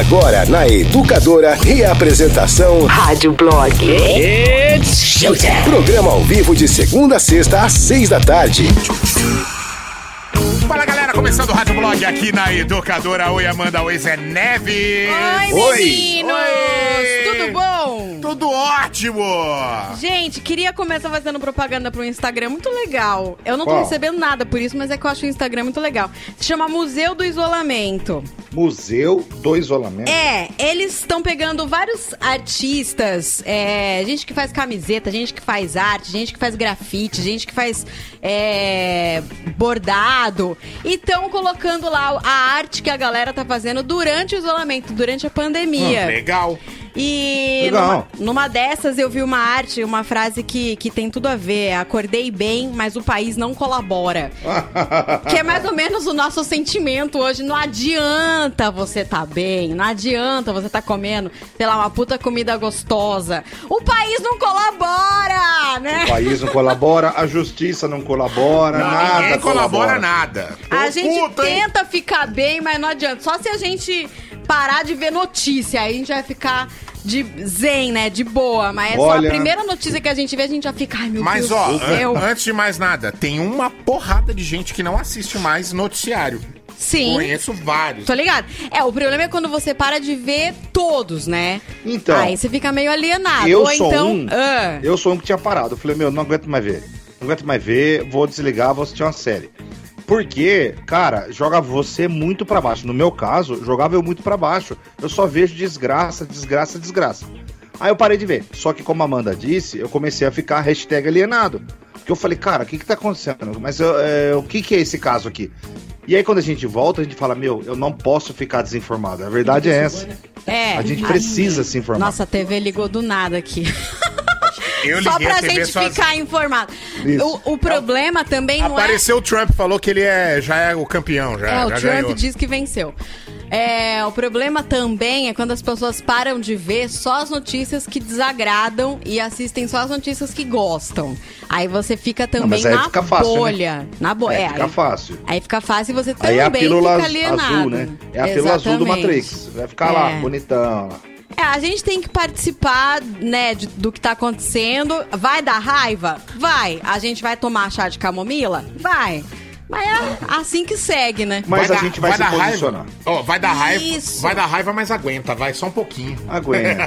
Agora na Educadora, reapresentação Rádio Blog. It's showtime. Programa ao vivo de segunda a sexta às 6 da tarde. Fala galera, começando o Rádio Blog aqui na Educadora. Oi Amanda, oi Zé Neves. Oi meninos, oi. Tudo bom? Tudo ótimo. Gente, queria começar fazendo propaganda pro Instagram, muito legal. Eu não tô recebendo nada por isso, mas é que eu acho o Instagram muito legal. Se chama Museu do Isolamento. Museu do Isolamento? É, eles estão pegando vários artistas, gente que faz camiseta, gente que faz arte, gente que faz grafite, gente que faz bordado. E estão colocando lá a arte que a galera tá fazendo durante o isolamento, durante a pandemia. Legal. E numa dessas eu vi uma arte, uma frase que tem tudo a ver. Acordei bem, mas o país não colabora. Que é mais ou menos o nosso sentimento hoje. Não adianta você tá bem, não adianta você tá comendo, sei lá, uma puta comida gostosa. O país não colabora, né? O país não colabora, a justiça não colabora, não, nada. Ninguém colabora nada. A gente tenta ficar bem, mas não adianta. Só se a gente parar de ver notícia, aí a gente vai ficar de zen, né? De boa. Mas olha, a primeira notícia que a gente vê, a gente já fica, ai meu Deus do céu. Mas antes de mais nada, tem uma porrada de gente que não assiste mais noticiário. Sim. Conheço vários. Tô ligado. O problema é quando você para de ver todos, né? Então. Aí você fica meio alienado. Eu sou um que tinha parado. Eu falei, não aguento mais ver. Não aguento mais ver, vou desligar, vou assistir uma série. Porque, cara, joga você muito pra baixo. No meu caso, jogava eu muito pra baixo. Eu só vejo desgraça, desgraça, desgraça. Aí eu parei de ver. Só que, como a Amanda disse, eu comecei a ficar #alienado. Porque eu falei, cara, o que tá acontecendo? Mas o que é esse caso aqui? E aí, quando a gente volta, a gente fala, eu não posso ficar desinformado. A verdade é essa. A gente precisa se informar. Nossa, a TV ligou do nada aqui. Só pra gente ficar informado. O problema também não é... Apareceu o Trump, falou que ele já é o campeão. O Trump ganhou. Diz que venceu. O problema também é quando as pessoas param de ver só as notícias que desagradam e assistem só as notícias que gostam. Aí você fica também na bolha. Fácil, né? Na bolha. Fica fácil. Aí fica fácil e você também fica alienado. Azul, né? É a pílula azul do Matrix. Vai ficar lá, bonitão, lá. A gente tem que participar, né, do que tá acontecendo. Vai dar raiva? Vai. A gente vai tomar chá de camomila? Vai. Mas é assim que segue, né? Mas a gente vai se posicionar. Vai dar raiva. Vai dar raiva, mas aguenta. Vai só um pouquinho. Aguenta.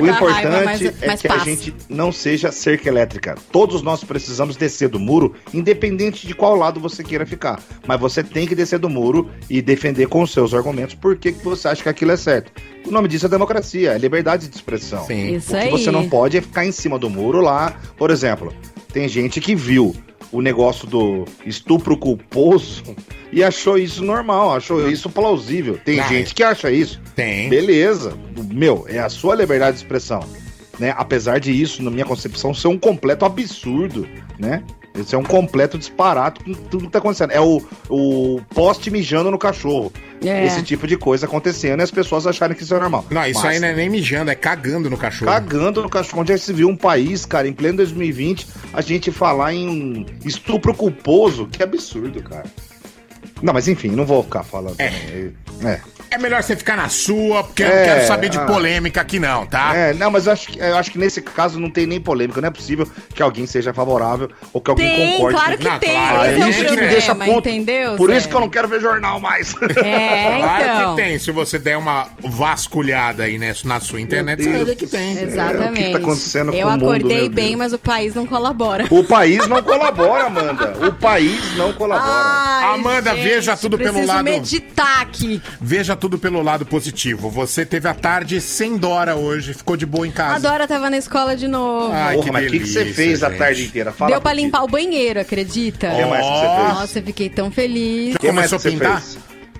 O importante é que a gente não seja cerca elétrica. Todos nós precisamos descer do muro, independente de qual lado você queira ficar. Mas você tem que descer do muro e defender com os seus argumentos por que você acha que aquilo é certo. O nome disso é democracia, é liberdade de expressão. Sim. Isso aí. O que você não pode é ficar em cima do muro lá. Por exemplo, tem gente que viu o negócio do estupro culposo e achou isso normal, achou isso plausível. Tem gente que acha isso. Tem. Beleza. É a sua liberdade de expressão, né? Apesar de isso, na minha concepção, ser um completo absurdo, né? Isso é um completo disparate com tudo que tá acontecendo. É o poste mijando no cachorro. Esse tipo de coisa acontecendo e as pessoas acharem que isso é normal. Não, isso aí não é nem mijando, é cagando no cachorro. Cagando no cachorro. Onde já se viu um país, cara, em pleno 2020, a gente falar em estupro culposo? Que absurdo, cara. Não, mas enfim, não vou ficar falando. É melhor você ficar na sua, porque eu não quero saber de polêmica aqui não, tá? Não, mas eu acho que nesse caso não tem nem polêmica. Não é possível que alguém seja favorável ou que alguém concorde. Claro que tem, é isso que me deixa puto. Entendeu? Por isso que eu não quero ver jornal mais. Claro que tem, se você der uma vasculhada aí, né, na sua internet, você vai ver que tem. Exatamente. O que tá acontecendo com o mundo? Eu acordei bem, mas o país não colabora. O país não colabora, Amanda. O país não colabora. Amanda, veja tudo pelo lado... meditar aqui. Veja tudo pelo lado positivo. Você teve a tarde sem Dora hoje, ficou de boa em casa. A Dora tava na escola de novo. Ai, porra, mas o que você fez a tarde inteira? Fala. Deu pra limpar o banheiro, acredita? O que mais que você fez? Nossa, eu fiquei tão feliz. Já começou a pintar?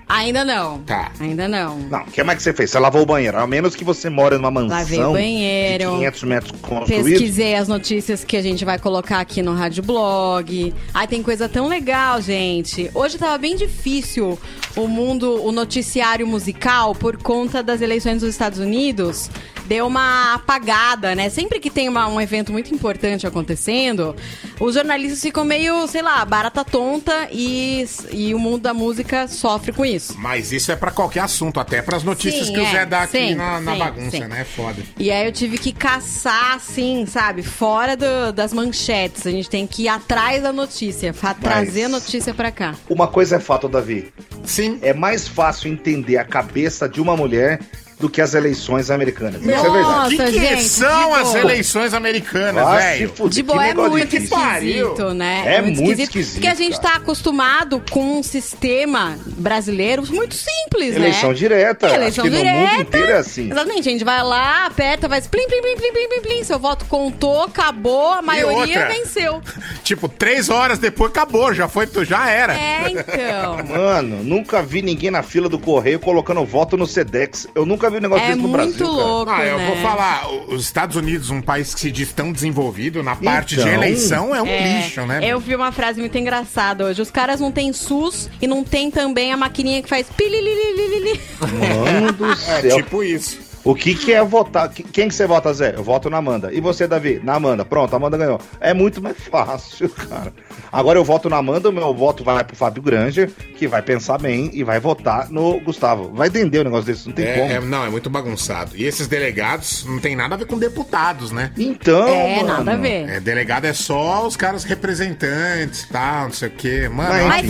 Ainda não. Tá. Ainda não. Não, o que mais que você fez? Você lavou o banheiro. A menos que você mora numa mansão. Lavei o banheiro. De 500 metros construídos. Pesquisei as notícias que a gente vai colocar aqui no Rádio Blog. Ai, tem coisa tão legal, gente. Hoje tava bem difícil o noticiário musical por conta das eleições dos Estados Unidos. deu uma apagada, né? Sempre que tem um evento muito importante acontecendo, os jornalistas ficam meio, sei lá, barata tonta e o mundo da música sofre com isso. Mas isso é pra qualquer assunto, até pras notícias que o Zé dá aqui na bagunça, né? É foda. E aí eu tive que caçar, assim, sabe? Fora das manchetes. A gente tem que ir atrás da notícia, trazer a notícia pra cá. Uma coisa é fato, Davi. Sim. É mais fácil entender a cabeça de uma mulher do que as eleições americanas. Nossa, isso é verdade. Que são as eleições americanas, velho? De boa, é muito esquisito, né? É muito esquisito. Porque a gente tá acostumado com um sistema brasileiro muito simples, né? Eleição direta. Eleição direta. No mundo inteiro é assim. Exatamente, a gente vai lá, aperta, vai plim, plim, plim, plim, plim, plim, plim. Seu voto contou, acabou, a maioria venceu. Tipo, 3 horas depois acabou, já era. É, então. Mano, nunca vi ninguém na fila do Correio colocando voto no Sedex. Eu nunca vi um negócio desse no Brasil. É muito louco, né? Eu vou falar, os Estados Unidos, um país que se diz tão desenvolvido, na parte de eleição, é um lixo, né? Eu vi uma frase muito engraçada hoje. Os caras não têm SUS e não tem também a maquininha que faz pilililililili. Mano do céu. Tipo isso. O que é votar? Quem que você vota, Zé? Eu voto na Amanda. E você, Davi? Na Amanda. Pronto, a Amanda ganhou. É muito mais fácil, cara. Agora eu voto na Amanda, o meu voto vai pro Fábio Granger, que vai pensar bem e vai votar no Gustavo. Vai entender o negócio desse, não tem como. Não, é muito bagunçado. E esses delegados não tem nada a ver com deputados, né? Então, mano. Nada a ver. Delegado é só os caras representantes, tal, não sei o quê. Mano, mas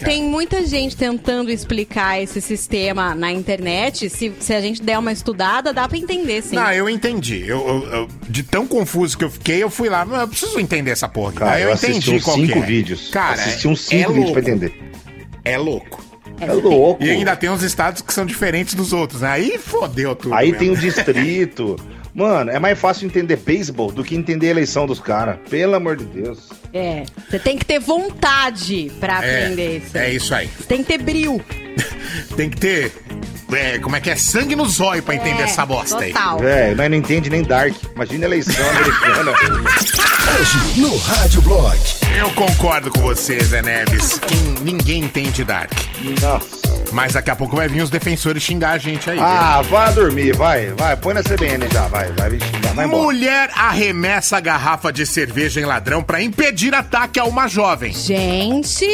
tem muita gente tentando explicar esse sistema na internet. Se a gente der uma estudada, dá pra entender, sim. Não, eu entendi. Eu, de tão confuso que eu fiquei, eu fui lá, mas eu preciso entender essa porra. Cara, daí eu entendi uns 5 vídeos. Cara, assisti uns 5 vídeos pra entender. É louco. É louco. E ainda tem uns estados que são diferentes dos outros, né? Aí fodeu tudo. Aí mesmo. Tem o distrito. Mano, é mais fácil entender beisebol do que entender a eleição dos caras. Pelo amor de Deus. Você tem que ter vontade pra aprender isso. É isso aí. Você tem que ter bril. Tem que ter... como é que é? Sangue no zóio pra entender essa bosta total. Aí. Nós não entende nem Dark. Imagina a eleição americana. Hoje, no Rádio Blog. Eu concordo com você, Zé Neves. Ninguém entende Dark. Nossa. Mas daqui a pouco vai vir os defensores xingar a gente aí. Vai dormir, vai. Põe na CBN já, vai me xingar, vai embora. Mulher arremessa a garrafa de cerveja em ladrão pra impedir ataque a uma jovem. Gente,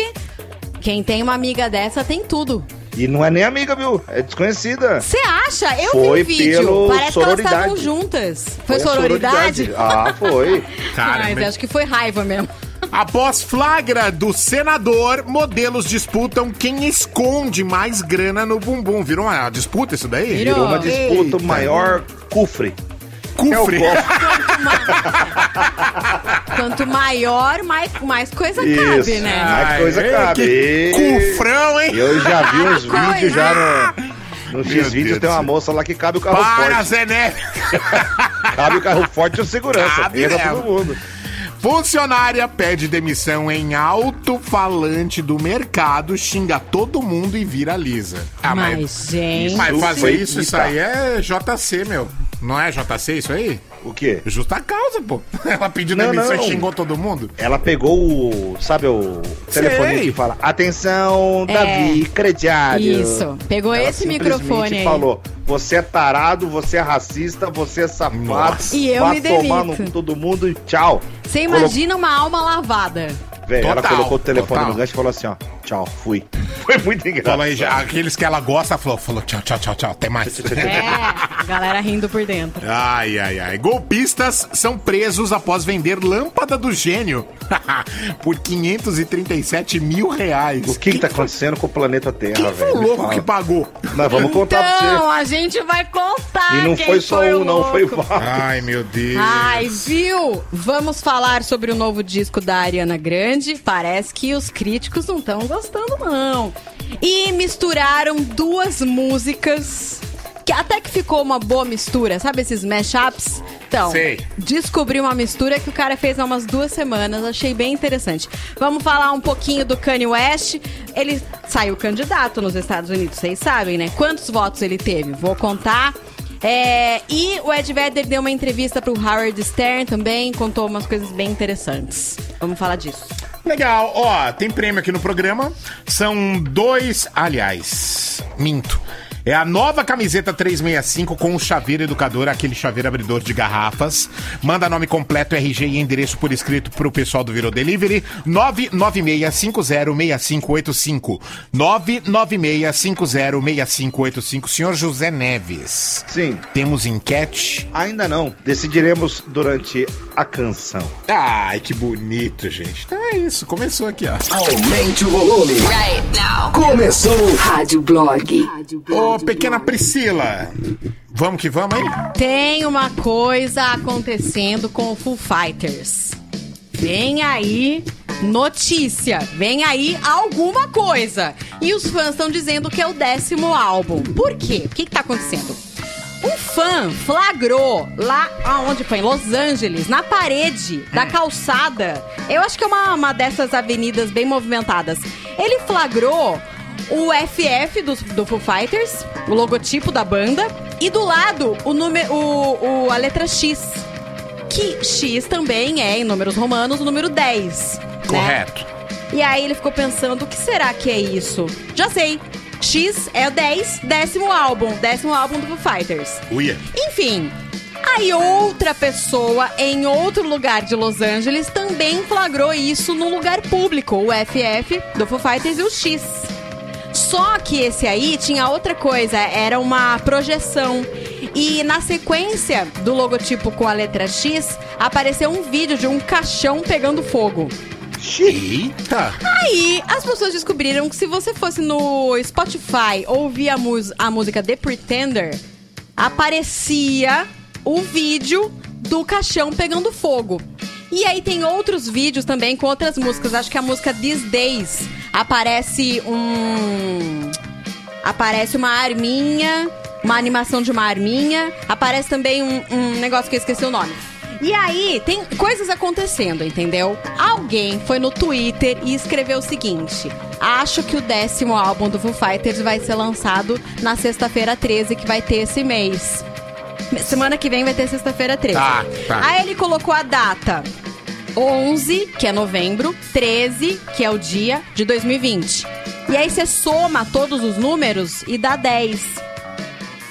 quem tem uma amiga dessa tem tudo. E não é nem amiga, viu? É desconhecida. Você acha? Eu vi vídeo. Parece sororidade. Que elas estavam juntas. Foi sororidade? Foi. Cara, mas acho que foi raiva mesmo. Após flagra do senador, modelos disputam quem esconde mais grana no bumbum. Virou uma disputa isso daí? Virou uma disputa. Eita. Maior cufre. Cufre. Quanto maior, mais coisa cabe, né? Mais coisa cabe. Cufrão, hein? Eu já vi uns vídeos já no X-Vídeos, tem uma moça lá que cabe o carro forte. Para, Zé Neves! Cabe o carro forte e segurança. Cabe todo mundo. Funcionária pede demissão em alto-falante do mercado, xinga todo mundo e viraliza. Mas gente... Mas fazer isso aí é JC, meu. Não é JC isso aí? O quê? Justa causa, pô. Ela pediu demissão e xingou todo mundo. Ela pegou o... Sabe o telefoninho que fala... Atenção, Davi, crediário. Isso. Pegou esse microfone aí. Falou... Você é tarado, você é racista, você é safado. Nossa. E eu me demito. Vai tomar no todo mundo e tchau. Você imagina uma alma lavada. Velho, ela colocou o telefone no gancho e falou assim, ó. Tchau, fui. Foi muito engraçado. Aí, aqueles que ela gosta, falou tchau, até mais. Galera rindo por dentro. Ai. Golpistas são presos após vender lâmpada do gênio por 537 mil reais. O que tá acontecendo com o planeta Terra, velho? Quem foi o louco que pagou? Nós vamos contar pra você. Não, a gente vai contar. E não foi só um, não, foi vários. Ai, meu Deus. Ai, viu? Vamos falar sobre o novo disco da Ariana Grande. Parece que os críticos não estão gostando, não. E misturaram duas músicas, que até que ficou uma boa mistura. Sabe esses mashups? Então, descobri uma mistura que o cara fez há umas 2 semanas. Achei bem interessante. Vamos falar um pouquinho do Kanye West. Ele saiu candidato nos Estados Unidos, vocês sabem, né? Quantos votos ele teve? Vou contar. E o Ed Vedder deu uma entrevista pro Howard Stern também, contou umas coisas bem interessantes. Vamos falar disso. Legal, ó, tem prêmio aqui no programa. São 2, aliás, minto. É a nova camiseta 365 com o chaveiro educador, aquele chaveiro abridor de garrafas. Manda nome completo, RG e endereço por escrito pro pessoal do Virou Delivery. 996506585. 996506585. Senhor José Neves. Sim. Temos enquete? Ainda não. Decidiremos durante a canção. Ai, que bonito, gente. Então é isso. Começou aqui, ó. Aumente o volume. Right now. Começou o Rádio Blog. Ô, pequena Priscila. Vamos que vamos aí? Tem uma coisa acontecendo com o Foo Fighters. Vem aí notícia, vem aí alguma coisa. E os fãs estão dizendo que é o 10º álbum. Por quê? O que tá acontecendo? Um fã flagrou lá aonde foi, em Los Angeles, na parede da calçada. Eu acho que é uma dessas avenidas bem movimentadas. Ele flagrou o FF do Foo Fighters, o logotipo da banda, e do lado o número, a letra X, que X também é, em números romanos, o número 10. Correto. Né? E aí ele ficou pensando, o que será que é isso? Já sei, X é o 10, 10º álbum do Foo Fighters. Uia. Enfim, aí outra pessoa em outro lugar de Los Angeles também flagrou isso num lugar público, o FF do Foo Fighters e o X. Só que esse aí tinha outra coisa, era uma projeção. E na sequência do logotipo com a letra X, apareceu um vídeo de um caixão pegando fogo. Eita! Aí as pessoas descobriram que se você fosse no Spotify ouvir a música The Pretender, aparecia o vídeo do caixão pegando fogo. E aí tem outros vídeos também com outras músicas. Acho que a música These Days aparece uma arminha, uma animação de uma arminha. Aparece também um negócio que eu esqueci o nome. E aí tem coisas acontecendo, entendeu? Alguém foi no Twitter e escreveu o seguinte: acho que o 10º álbum do Foo Fighters vai ser lançado na sexta-feira 13, que vai ter esse mês. Semana que vem vai ter sexta-feira 13. Tá. Aí ele colocou a data 11, que é novembro, 13, que é o dia, de 2020. E aí você soma todos os números e dá 10.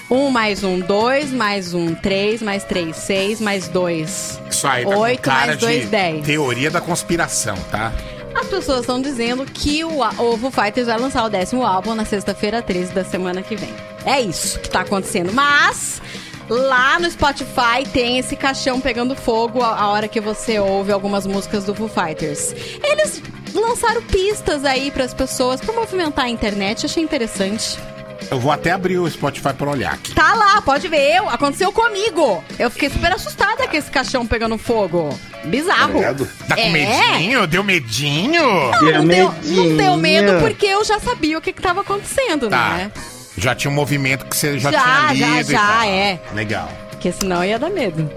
1 mais 1, 2, mais 1, 3, mais 3, 6, mais 2. Isso aí, 8 mais 2, 10. Teoria da conspiração, tá? As pessoas estão dizendo que o Foo Fighters vai lançar o 10º álbum na sexta-feira 13 da semana que vem. É isso que tá acontecendo. Mas lá no Spotify tem esse caixão pegando fogo a hora que você ouve algumas músicas do Foo Fighters. Eles lançaram pistas aí pras pessoas, pra movimentar a internet. Achei interessante. Eu vou até abrir o Spotify pra olhar aqui. Tá lá, pode ver. Aconteceu comigo. Eu fiquei super assustada com esse caixão pegando fogo. Bizarro. Tá com medinho? Deu medinho? Não deu medo, porque eu já sabia o que tava acontecendo, né? Já tinha um movimento que você já tinha lido. Já, é. Legal. Porque senão ia dar medo.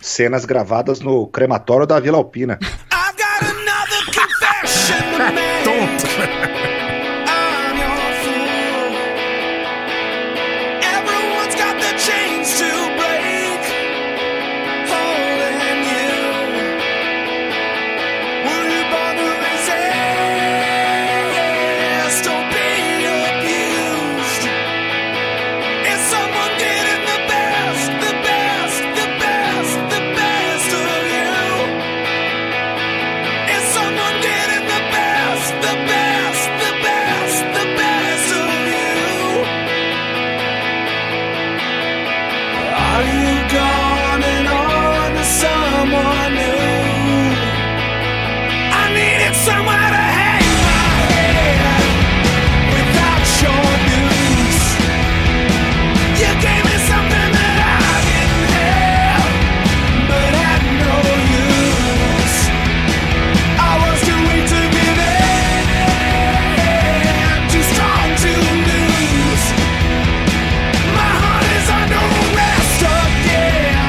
Cenas gravadas no crematório da Vila Alpina. I've got another confession to make. Tonto. I'm your fool. Everyone's got the chains to break. Holding you. Were you born to resist? Don't be abused. Is someone getting the best, the best, the best, the best of you? Is someone getting the best, the best, the best, the best of you? Are you gone and on to someone new? I needed somewhere to hang my head without your news. You gave me something that I didn't have, but had no use. I was too weak to give in, too strong to lose. My heart is under arrest again.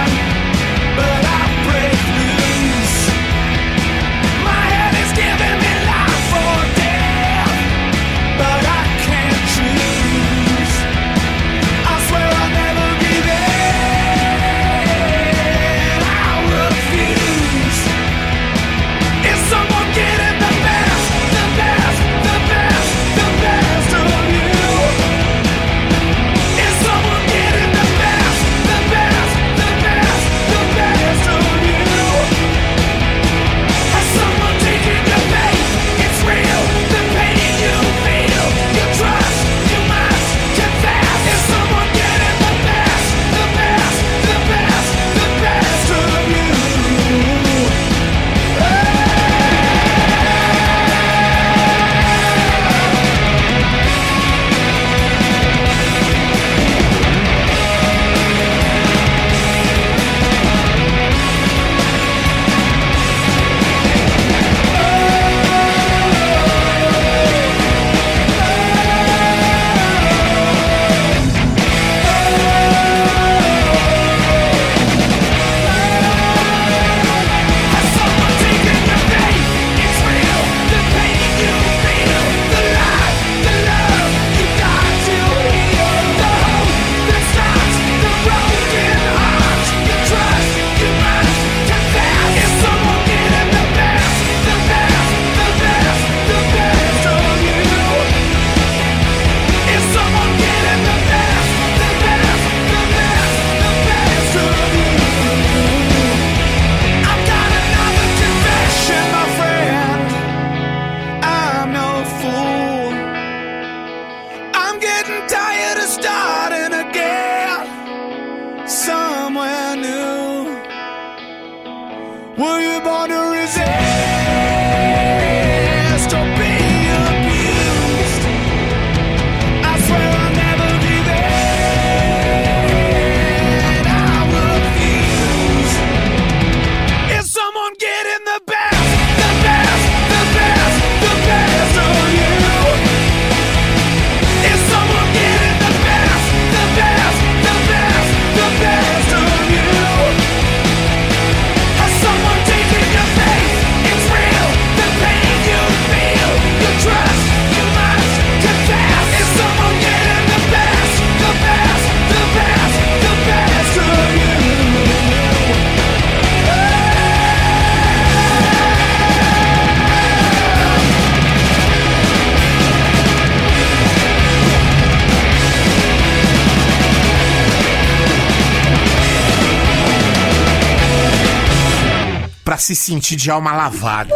se sentir de alma lavada.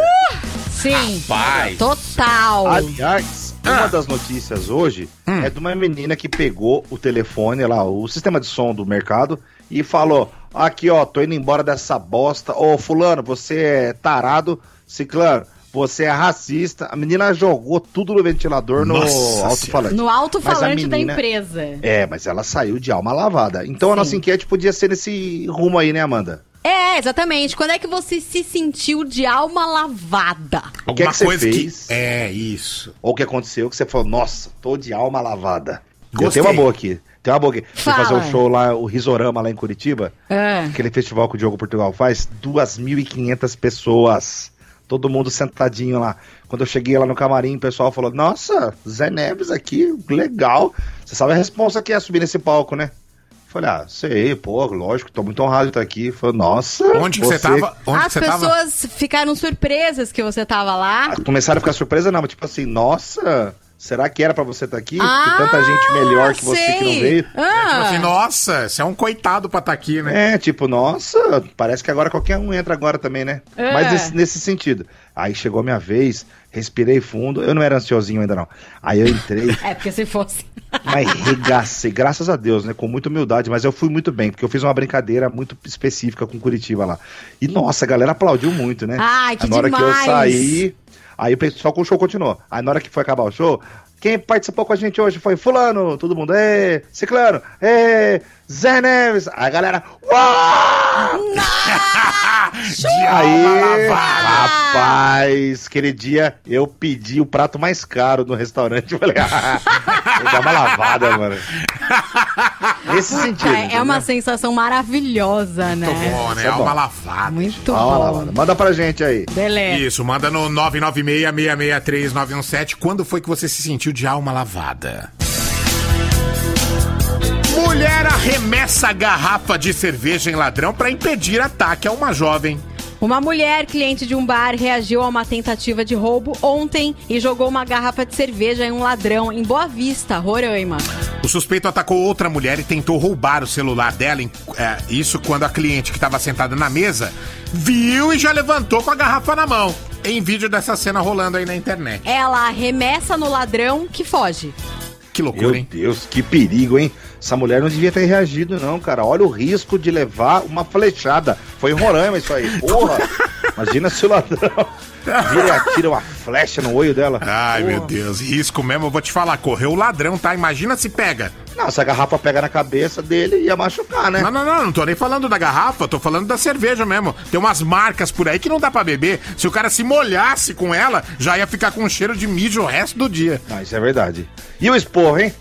Sim, rapaz. Total. Aliás, uma das notícias hoje é de uma menina que pegou o telefone lá, o sistema de som do mercado, e falou: aqui ó, tô indo embora dessa bosta, ô fulano, você é tarado, ciclano, você é racista. A menina jogou tudo no ventilador, no alto-falante. No alto-falante da empresa. É, mas ela saiu de alma lavada. Então, sim, a nossa enquete podia ser nesse rumo aí, né, Amanda? É, exatamente. Quando é que você se sentiu de alma lavada? Alguma coisa que é isso. Ou o que aconteceu que você falou: nossa, tô de alma lavada. Gostei. Eu tenho uma boa aqui. Tem uma boa aqui. Fui fazer um show lá, o Risorama lá em Curitiba. É. Aquele festival que o Diogo Portugal faz. 2.500 pessoas. Todo mundo sentadinho lá. Quando eu cheguei lá no camarim, o pessoal falou: nossa, Zé Neves aqui, legal. Você sabe a responsa que é subir nesse palco, né? Falei: ah, sei, pô, lógico, tô muito honrado de estar aqui. Falei: nossa, onde você tava? As pessoas ficaram surpresas que você tava lá. Começaram a ficar surpresas, não, mas tipo assim, nossa, será que era pra você estar aqui? Ah, tem tanta gente melhor que você que não veio. Ah. É, tipo assim, nossa, você é um coitado pra estar aqui, né? É, tipo, nossa, parece que agora qualquer um entra agora também, né? É. Mas nesse sentido. Aí chegou a minha vez, respirei fundo. Eu não era ansiosinho ainda, não. Aí eu entrei. É, porque se fosse... Mas regacei, graças a Deus, né? Com muita humildade, mas eu fui muito bem, porque eu fiz uma brincadeira muito específica com Curitiba lá. E, nossa, a galera aplaudiu muito, né? Ai, que demais! Na hora que eu saí... Aí o pessoal com o show continuou. Aí na hora que foi acabar o show, quem participou com a gente hoje foi fulano, todo mundo, é, ciclano, é, Zé Neves. Aí a galera, uau! Aí, rapaz, aquele dia eu pedi o prato mais caro no restaurante. Eu falei, eu dava uma lavada, mano. Nesse sentido. É uma sensação maravilhosa, né? Muito bom, né? É uma lavada. Muito bom. Manda pra gente aí. Beleza. Isso, manda no 996-663-917. Quando foi que você se sentiu de alma lavada? Mulher arremessa garrafa de cerveja em ladrão para impedir ataque a uma jovem. Uma mulher, cliente de um bar, reagiu a uma tentativa de roubo ontem e jogou uma garrafa de cerveja em um ladrão em Boa Vista, Roraima. O suspeito atacou outra mulher e tentou roubar o celular dela. Isso quando a cliente que estava sentada na mesa viu e já levantou com a garrafa na mão. Em vídeo dessa cena rolando aí na internet. Ela arremessa no ladrão que foge. Que loucura, hein? Meu Deus, que perigo, hein? Essa mulher não devia ter reagido, não, cara. Olha o risco de levar uma flechada. Foi em Roraima isso aí. Porra! Imagina se o ladrão vira e atira uma flecha no olho dela. Ai, porra, meu Deus. Risco mesmo. Eu vou te falar. Correu o ladrão, tá? Imagina se pega. Não, se a garrafa pega na cabeça dele, ia machucar, né? Não. Não tô nem falando da garrafa. Tô falando da cerveja mesmo. Tem umas marcas por aí que não dá pra beber. Se o cara se molhasse com ela, já ia ficar com um cheiro de mijo o resto do dia. Ah, isso é verdade. E o esporro, hein?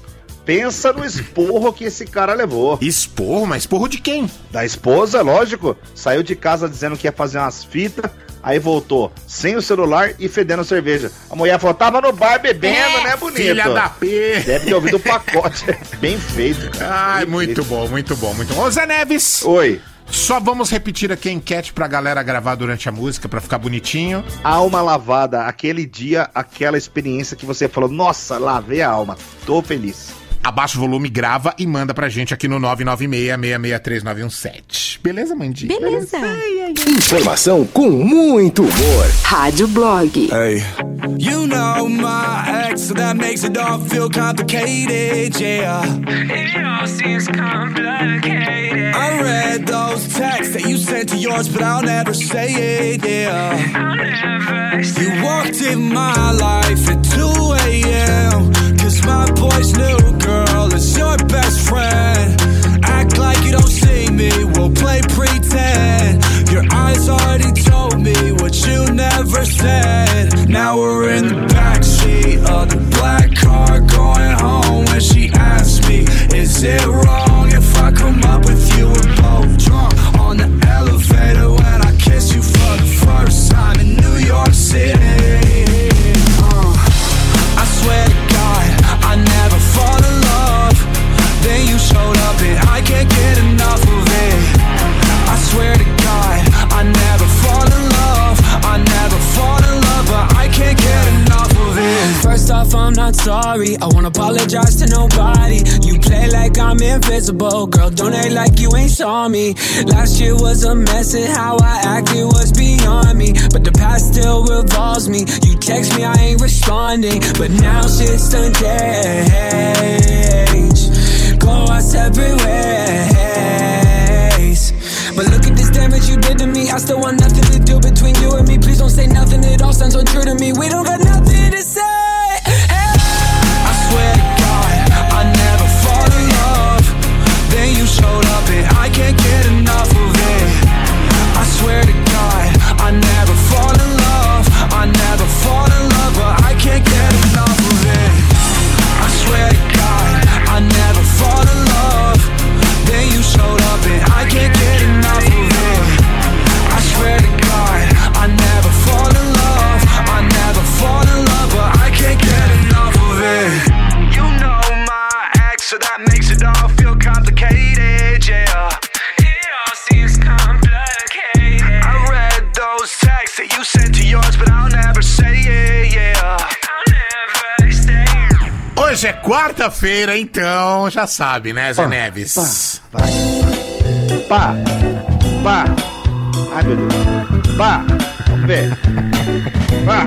Pensa no esporro que esse cara levou. Esporro? Mas esporro de quem? Da esposa, lógico. Saiu de casa dizendo que ia fazer umas fitas, aí voltou sem o celular e fedendo cerveja. A mulher falou: tava no bar bebendo, né, bonito? Filha da P. Deve ter ouvido o pacote. Bem feito, cara. Ai, bem muito feito. Bom, muito bom, muito bom. Ô, Zé Neves. Oi. Só vamos repetir aqui a enquete pra galera gravar durante a música, pra ficar bonitinho. Alma lavada. Aquele dia, aquela experiência que você falou: nossa, lavei a alma. Tô feliz. Abaixa o volume, grava e manda pra gente aqui no 996-663-917. Beleza, Mandinha? Beleza. Informação com muito humor. Rádio Blog. Hey. You know my ex, so that makes it all feel complicated, yeah. It all seems complicated. I read those texts that you sent to yours, but I'll never say it, yeah. I'll never say it. You walked in my life at 2 a.m. Cause my boy's new girl is your best friend. Act like you don't see me, we'll play pretend. Your eyes already told me what you never said. Now we're in the backseat of the black car going home. When she asks me, is it wrong if I come up with you? We're both drunk on the elevator when I kiss you for the first time in New York City. I swear to God I never fall in love. Then you showed up and I can't get enough of it. I swear to God I never fall in love. I never fall in love, but I can't get enough of it. First off, I'm not sorry. I won't apologize to nobody. You play like I'm I'm invisible. Girl, don't act like you ain't saw me. Last year was a mess and how I acted was beyond me. But the past still revolves me. You text me, I ain't responding. But now shit's done changed. Go our separate ways. But look at this damage you did to me. I still want nothing to do between you and me. Please don't say nothing, it all sounds untrue to me. We don't got nothing to say. Hey. I swear to God, I never fall in love. Then you showed up and I can't get enough of it. I swear to God, I never fall in love. I never fall in love, but I can't get enough of it. I swear to God, I never fall in love. Then you showed up and I can't get enough of it. I swear to God, I never fall in love. I never fall in love, but I can't get enough of it. You know my ex, so that makes it all feel complicated, yeah. It all seems complicated. I read those texts that you sent to yours, but I'll never say it, yeah. Hoje é quarta-feira, então já sabe, né, Zé Neves? Pá, pá, pá, ai meu Deus, pá, vê, pá,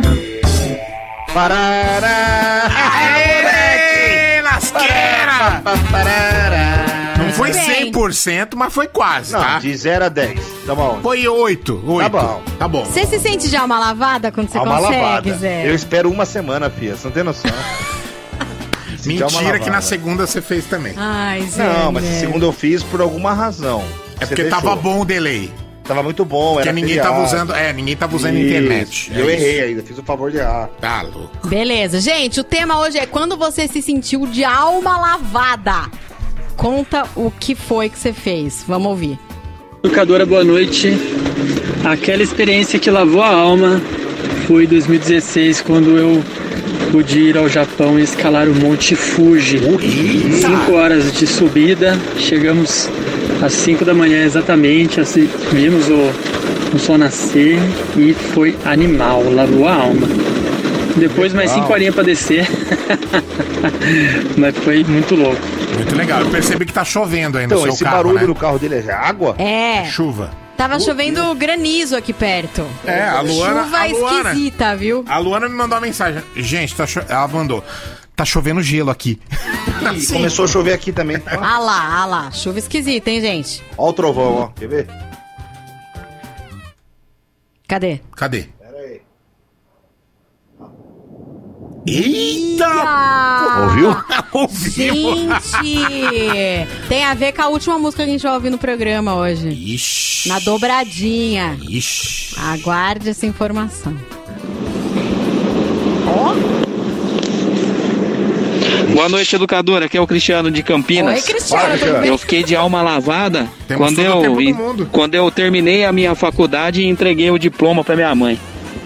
parará, aê, lasqueira, parará. Não foi 100%, mas foi quase, não, tá? De 0 a 10, tá bom. Foi 8. Tá bom. Tá bom. Você se sente já uma lavada quando você consegue, Zé? Eu espero uma semana, filha, você não tem noção. Mentira que na segunda você fez também. Ai, Zé. Não, mas na segunda eu fiz por alguma razão. É porque tava bom o delay. Tava muito bom, porque era ninguém feriado. Tava usando, ninguém tava usando a internet. Eu errei ainda, fiz o favor de errar. Tá louco. Beleza, gente, o tema hoje é quando você se sentiu de alma lavada. Conta o que foi que você fez, vamos ouvir. Educadora, boa noite. Aquela experiência que lavou a alma foi em 2016, quando eu pude ir ao Japão e escalar o Monte Fuji. 5 horas de subida, chegamos às 5 da manhã exatamente, assim, vimos o sol nascer e foi animal, lavou a alma. Depois mais 5 horinhas pra descer, mas foi muito louco. Muito legal, eu percebi que tá chovendo ainda no seu esse carro, barulho no carro dele é água? É. Chuva. Tava chovendo granizo aqui perto. É, a Luana... Chuva esquisita, viu? A Luana me mandou uma mensagem. Gente, ela mandou. Tá chovendo gelo aqui. E começou a chover aqui também. Ah lá. Chuva esquisita, hein, gente? Ó o trovão, ó. Quer ver? Cadê? Pera aí. Eita! Ouviu? Gente! Tem a ver com a última música que a gente vai ouvir no programa hoje. Ixi! Na dobradinha. Ixi! Aguarde essa informação. Ó! Boa noite, educadora. Aqui é o Cristiano de Campinas. Oi, Cristiano. Olá, eu fiquei de alma lavada quando eu terminei a minha faculdade e entreguei o diploma pra minha mãe.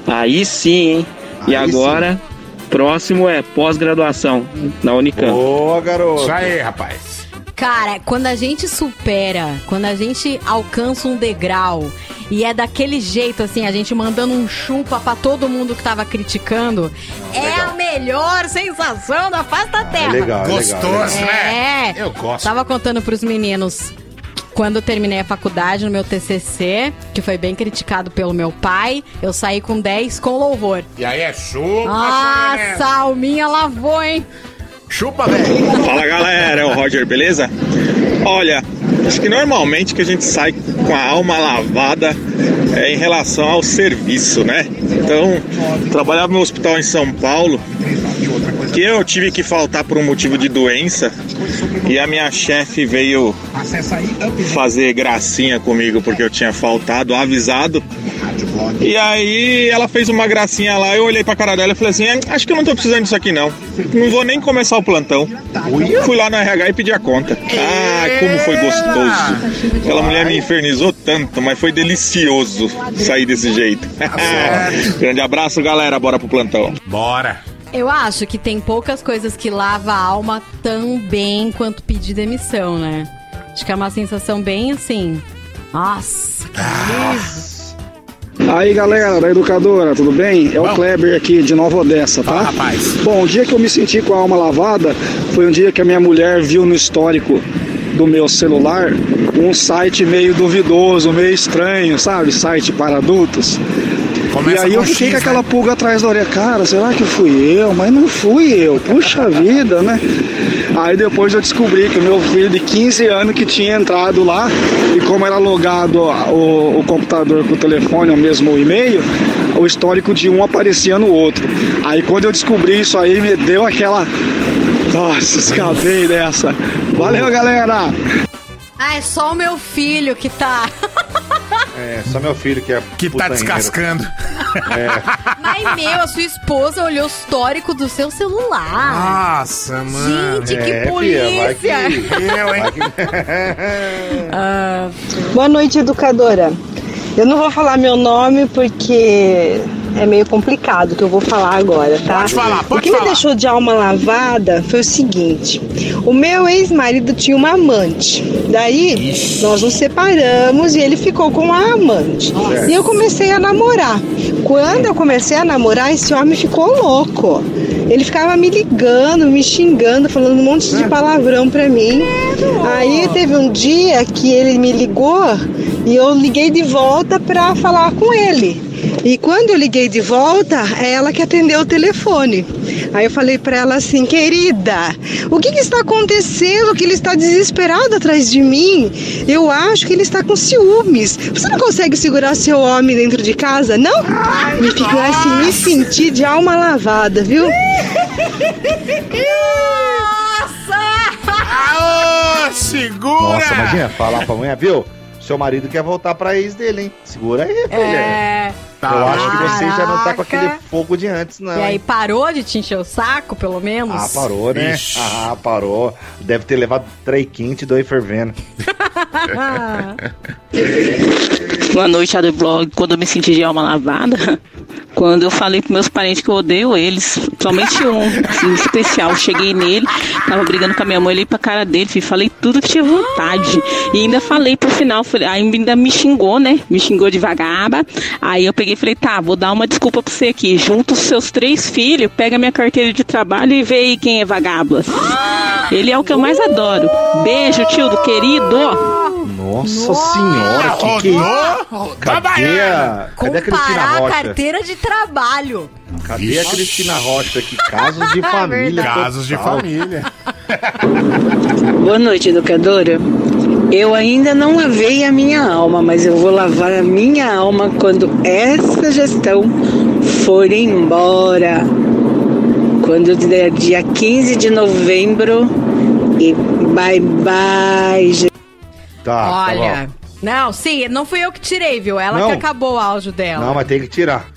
Aí sim, hein? Aí e agora... Sim. Próximo é pós-graduação na Unicamp. Ô, garoto! Isso aí, rapaz! Cara, quando a gente supera, quando a gente alcança um degrau e é daquele jeito, assim, a gente mandando um chupa pra todo mundo que tava criticando, a melhor sensação da face da Terra. Legal, gostoso, né? É! Eu gosto. Tava contando pros meninos quando eu terminei a faculdade no meu TCC, que foi bem criticado pelo meu pai, eu saí com 10 com louvor. E aí é chupa, nossa, a alminha lavou, hein? Chupa, velho! Fala, galera, é o Roger, beleza? Olha, acho que normalmente que a gente sai com a alma lavada é em relação ao serviço, né? Então, trabalhava no hospital em São Paulo, que eu tive que faltar por um motivo de doença e a minha chefe veio fazer gracinha comigo porque eu tinha faltado, avisado. E aí ela fez uma gracinha lá, eu olhei pra cara dela e falei assim, acho que eu não tô precisando disso aqui não, não vou nem começar o plantão. Fui lá na RH e pedi a conta. Ah, como foi gostoso. Aquela mulher me infernizou tanto, mas foi delicioso sair desse jeito. Grande abraço, galera, bora pro plantão. Bora! Eu acho que tem poucas coisas que lava a alma tão bem quanto pedir demissão, né? Acho que é uma sensação bem assim... Nossa, que lindo! Aí, galera da Educadora, tudo bem? É o Kleber aqui, de Nova Odessa, tá? Rapaz. Bom, o dia que eu me senti com a alma lavada foi um dia que a minha mulher viu no histórico do meu celular um site meio duvidoso, meio estranho, sabe? Site para adultos. Começa, e aí eu fiquei com aquela pulga atrás da orelha. Cara, será que fui eu? Mas não fui eu. Puxa vida, né? Aí depois eu descobri que o meu filho de 15 anos que tinha entrado lá, e como era logado o computador com o telefone, ou mesmo o e-mail, o histórico de um aparecia no outro. Aí quando eu descobri isso aí, me deu aquela... Nossa, escapei dessa. Valeu, galera! Ah, é só o meu filho que tá... É, só meu filho que é que tá descascando. É. Mas, meu, a sua esposa olhou o histórico do seu celular. Nossa, mano. Gente, que polícia. Fia, eu, hein? Boa noite, educadora. Eu não vou falar meu nome porque é meio complicado o que eu vou falar agora, tá? Pode falar, pode. O que me deixou de alma lavada foi o seguinte: o meu ex-marido tinha uma amante. Daí, nós nos separamos e ele ficou com a amante. Nossa. E eu comecei a namorar. Quando eu comecei a namorar, esse homem ficou louco. Ele ficava me ligando, me xingando, falando um monte de palavrão pra mim. Aí teve um dia que ele me ligou e eu liguei de volta pra falar com ele. E quando eu liguei de volta, é ela que atendeu o telefone. Aí eu falei pra ela assim: querida, o que está acontecendo? Que ele está desesperado atrás de mim. Eu acho que ele está com ciúmes. Você não consegue segurar seu homem dentro de casa, não? E fiquei assim, me senti de alma lavada, viu? Nossa! Aô, segura! Nossa, imagina falar pra mulher, viu? Seu marido quer voltar pra ex dele, hein? Segura aí, filha. É... Eu acho que você já não tá com aquele fogo de antes, não. E aí, parou de te encher o saco, pelo menos? Ah, parou, né? Ixi. Ah, parou. Deve ter levado 3 quentes e 2 fervendo. Boa noite, Rádio Blog. Quando eu me senti de alma lavada, quando eu falei pros meus parentes que eu odeio eles, somente um, assim, especial. Eu cheguei nele, tava brigando com a minha mãe, olhei pra cara dele, falei tudo que tinha vontade. E ainda falei pro final, aí ainda me xingou, né? Me xingou de vagaba. Aí eu peguei e falei: tá, vou dar uma desculpa pra você aqui. Junta os seus 3 filhos, pega minha carteira de trabalho e vê aí quem é vagablas. Ele é o que eu mais adoro. Beijo, tio do querido. Nossa senhora, que cadê a Cristina Rocha? A carteira de trabalho. Cadê a Cristina Rocha aqui? Casos de família. Casos de família. Boa noite, educadora. Eu ainda não lavei a minha alma, mas eu vou lavar a minha alma quando essa gestão for embora. Quando der dia 15 de novembro e bye bye. Tá, olha, tá bom. Não, sim, não fui eu que tirei, viu? Ela não. Que acabou o áudio dela. Não, mas tem que tirar.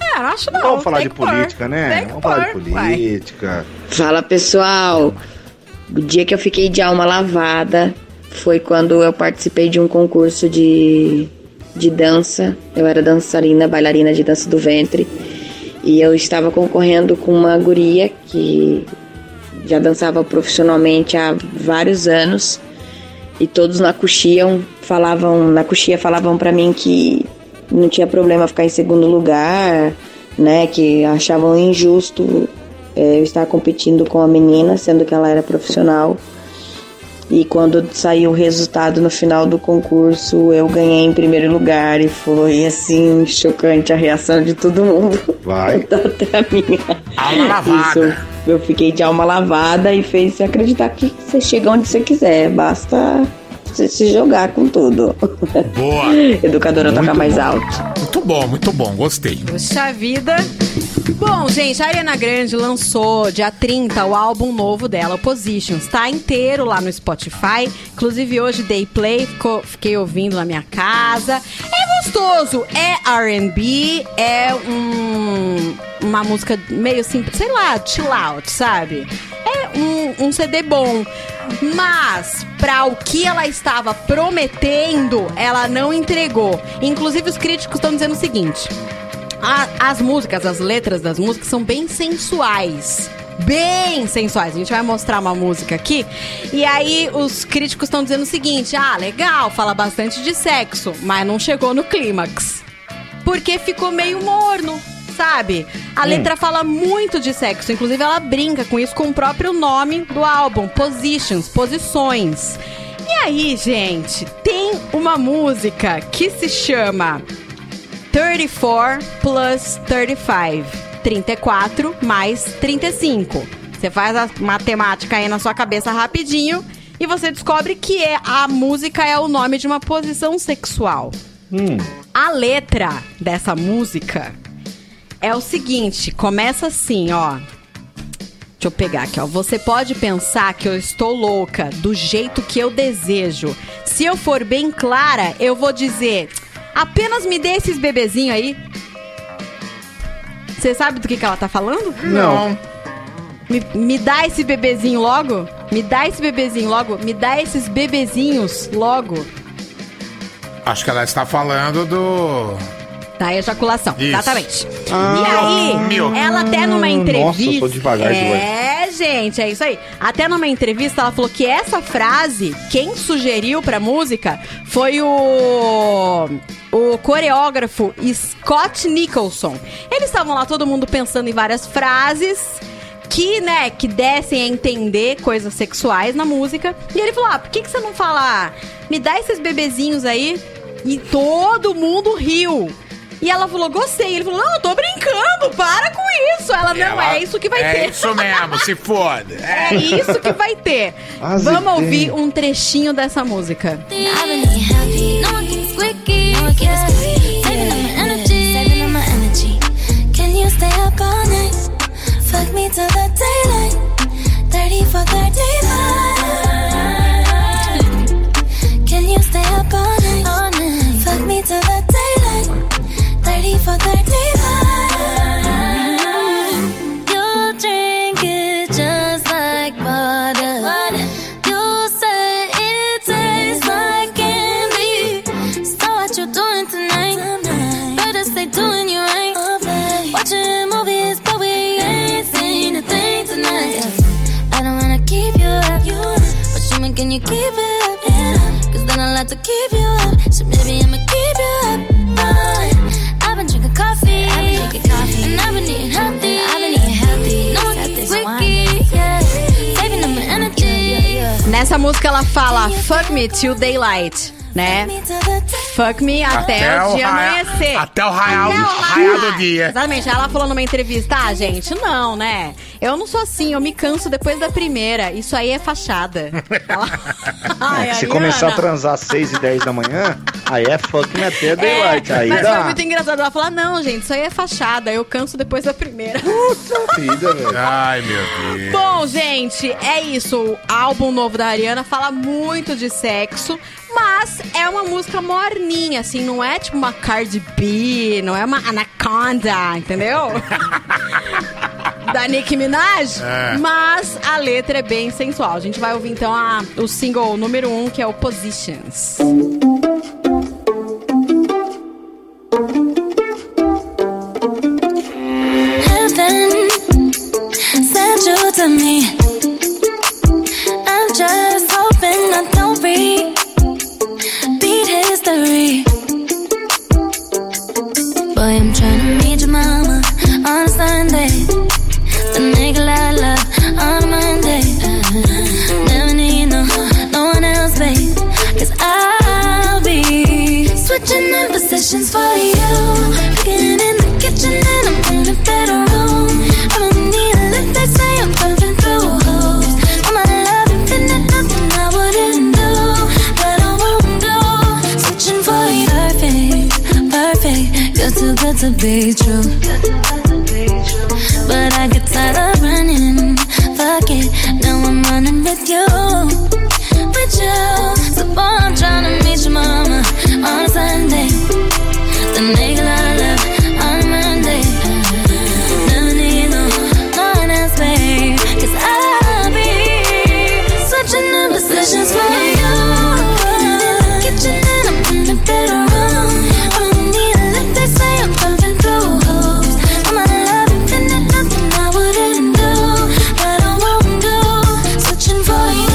É, acho não. Vamos falar de política, né? Vamos falar de política. Fala, pessoal. O dia que eu fiquei de alma lavada foi quando eu participei de um concurso de dança. Eu era dançarina, bailarina de dança do ventre. E eu estava concorrendo com uma guria que já dançava profissionalmente há vários anos. E todos na coxia falavam pra mim que não tinha problema ficar em segundo lugar, né? Que achavam injusto... eu estava competindo com a menina, sendo que ela era profissional. E quando saiu o resultado no final do concurso, eu ganhei em primeiro lugar. E foi assim, chocante a reação de todo mundo. Vai. Até a minha. Alma lavada. Isso, eu fiquei de alma lavada e fez você acreditar que você chega onde você quiser. Basta você se jogar com tudo. Boa. Educadora toca mais alto. Muito bom, gostei. Puxa vida. Bom, gente, a Ariana Grande lançou dia 30 o álbum novo dela, Positions. Tá inteiro lá no Spotify. Inclusive hoje dei play, fiquei ouvindo na minha casa. É gostoso, é R&B, é uma música meio simples, sei lá, chill out, sabe? É um CD bom. Mas, pra o que ela estava prometendo, ela não entregou. Inclusive, os críticos estão dizendo o seguinte: as músicas, as letras das músicas são bem sensuais. Bem sensuais. A gente vai mostrar uma música aqui. E aí, os críticos estão dizendo o seguinte: ah, legal, fala bastante de sexo, mas não chegou no clímax. Porque ficou meio morno. sabe? A letra fala muito de sexo, inclusive ela brinca com isso, com o próprio nome do álbum, Positions, Posições. E aí, gente, tem uma música que se chama 34 + 35, 34 mais 35. Você faz a matemática aí na sua cabeça rapidinho e você descobre que a música é o nome de uma posição sexual. A letra dessa música é o seguinte, começa assim, ó. Deixa eu pegar aqui, ó. Você pode pensar que eu estou louca, do jeito que eu desejo. Se eu for bem clara, eu vou dizer: apenas me dê esses bebezinhos aí. Você sabe do que ela tá falando? Não. Me dá esse bebezinho logo? Me dá esse bebezinho logo? Me dá esses bebezinhos logo? Acho que ela está falando da ejaculação. Isso. Exatamente. E aí, ela até numa entrevista... Nossa, eu tô devagar demais. É, gente, é isso aí. Até numa entrevista, ela falou que essa frase, quem sugeriu pra música, foi o coreógrafo Scott Nicholson. Eles estavam lá, todo mundo pensando em várias frases que dessem a entender coisas sexuais na música. E ele falou, por que você não fala, me dá esses bebezinhos aí? E todo mundo riu. E ela falou, gostei. Ele falou, não, eu tô brincando, para com isso. Ela, é isso que vai ter. É isso mesmo, se foda. É isso que vai ter. Vamos ouvir um trechinho dessa música. Nessa música ela fala fuck me till daylight, né? Fuck me até o dia amanhecer. Até o raiar do dia. Exatamente. Ela falou numa entrevista, gente, não, né? Eu não sou assim, eu me canso depois da primeira. Isso aí é fachada. Se começar a transar às 6h10 da manhã, aí é fuck me até daylight. Aí mas foi muito engraçado. Ela falou, não, gente, isso aí é fachada. Eu canso depois da primeira. Puta vida, velho. Ai, meu Deus. Bom, gente, é isso. O álbum novo da Ariana fala muito de sexo, mas é uma música morninha, assim. Não é tipo uma Cardi B, não é uma Anaconda, entendeu? Da Nicki Minaj, mas a letra é bem sensual. A gente vai ouvir então o single número 1, que é o Positions. Heaven sent you to me. I'm just hoping I don't repeat history. Boy, I'm trying to meet your mama on a Sunday. Positions for you, cooking in the kitchen and I'm in the bedroom. I don't need a lift, they say I'm burning through holes. All my love infinite, nothing I wouldn't do, but I won't do. Switching for you, perfect, you're too good to be true. But I get tired of running, fuck it, now I'm running with you, so boy, I'm trying to meet your mama on a Sunday. The nigga I love on a Monday. Never need no one else, babe. 'Cause I'll be switching the positions for you. Kitchen and I'm in the bedroom. I don't need a lift, they say I'm pumping through holes. All my love infinite, nothing I wouldn't do, but I won't do. Switching for you.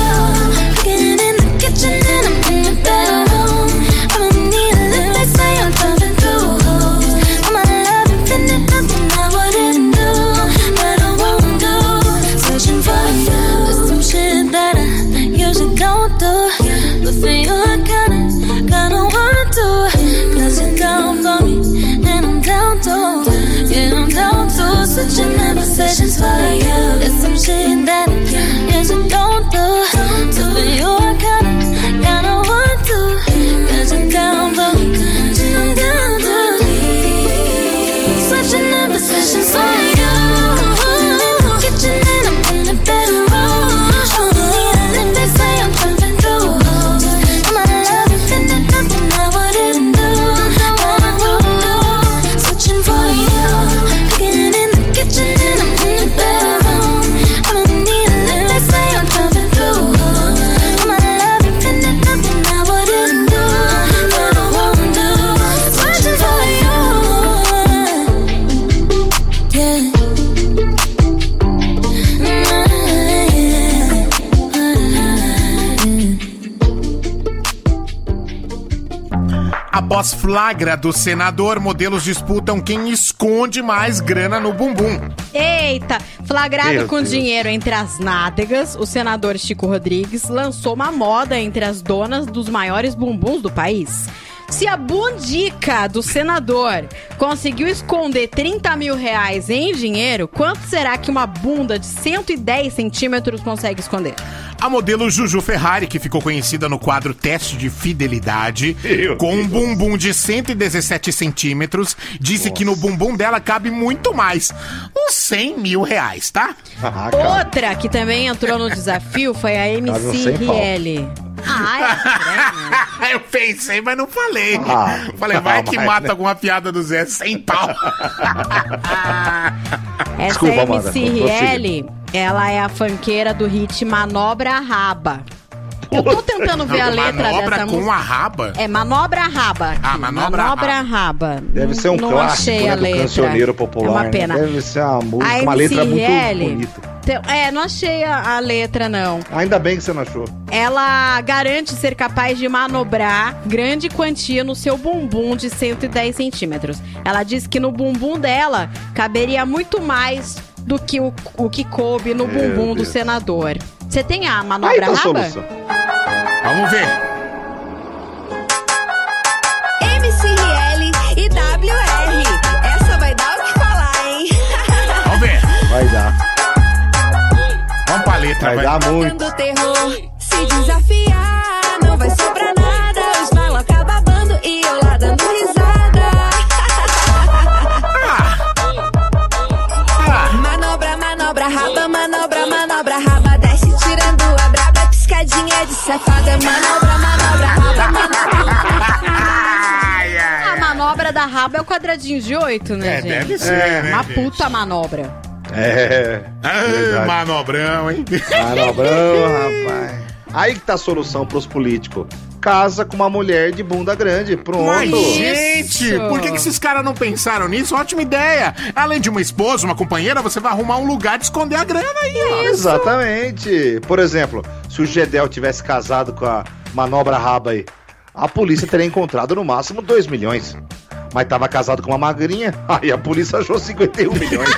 Após flagra do senador, modelos disputam quem esconde mais grana no bumbum. Eita! Flagrado Meu com Deus. Dinheiro entre as nádegas, o senador Chico Rodrigues lançou uma moda entre as donas dos maiores bumbuns do país. Se a bundica do senador conseguiu esconder 30 mil reais em dinheiro, quanto será que uma bunda de 110 centímetros consegue esconder? A modelo Juju Ferrari, que ficou conhecida no quadro Teste de Fidelidade, com um bumbum de 117 centímetros, disse que no bumbum dela cabe muito mais, uns 100 mil reais, tá? Outra que também entrou no desafio foi a MC Riele. Ah, é? Eu pensei, mas não falei. Falei, vai que mata alguma piada do Zé sem pau. Essa Desculpa, MC Riele, ela é a funkeira do hit Manobra Raba. Eu tô tentando ver a letra dessa música. Manobra com a raba? É, Manobra Raba. Aqui. Ah, Manobra Raba. Deve ser um clássico, né, do cancioneiro popular. É uma pena. Né? Deve ser uma música, a uma letra muito bonita. É, não achei a letra, não. Ainda bem que você não achou. Ela garante ser capaz de manobrar grande quantia no seu bumbum de 110 centímetros. Ela diz que no bumbum dela caberia muito mais do que o que coube no bumbum do senador. Você tem a manobra raba? Solução. Vamos ver. MC Riele e WR. Essa vai dar o que falar, hein? Vamos ver. Vai dar. Vamos pra letra, vai dar muito. Se desafiar, não vai sobrar nada. Os malos acabam babando e eu lá dando risada. Manobra, manobra, raba, manobra, manobra, raba. Desce tirando a braba, piscadinha de safada. Manobra, manobra, raba, manobra. A manobra da raba é o quadradinho de 8, né, gente? Deve ser, né, uma puta manobra. Manobrão, hein? Manobrão, rapaz. Aí que tá a solução pros políticos. Casa com uma mulher de bunda grande, pronto. Mas, gente, por que esses caras não pensaram nisso? Ótima ideia. Além de uma esposa, uma companheira, você vai arrumar um lugar de esconder a grana aí. Exatamente. Por exemplo, se o Gedel tivesse casado com a manobra raba aí, a polícia teria encontrado no máximo 2 milhões. Mas tava casado com uma magrinha, aí a polícia achou 51 milhões.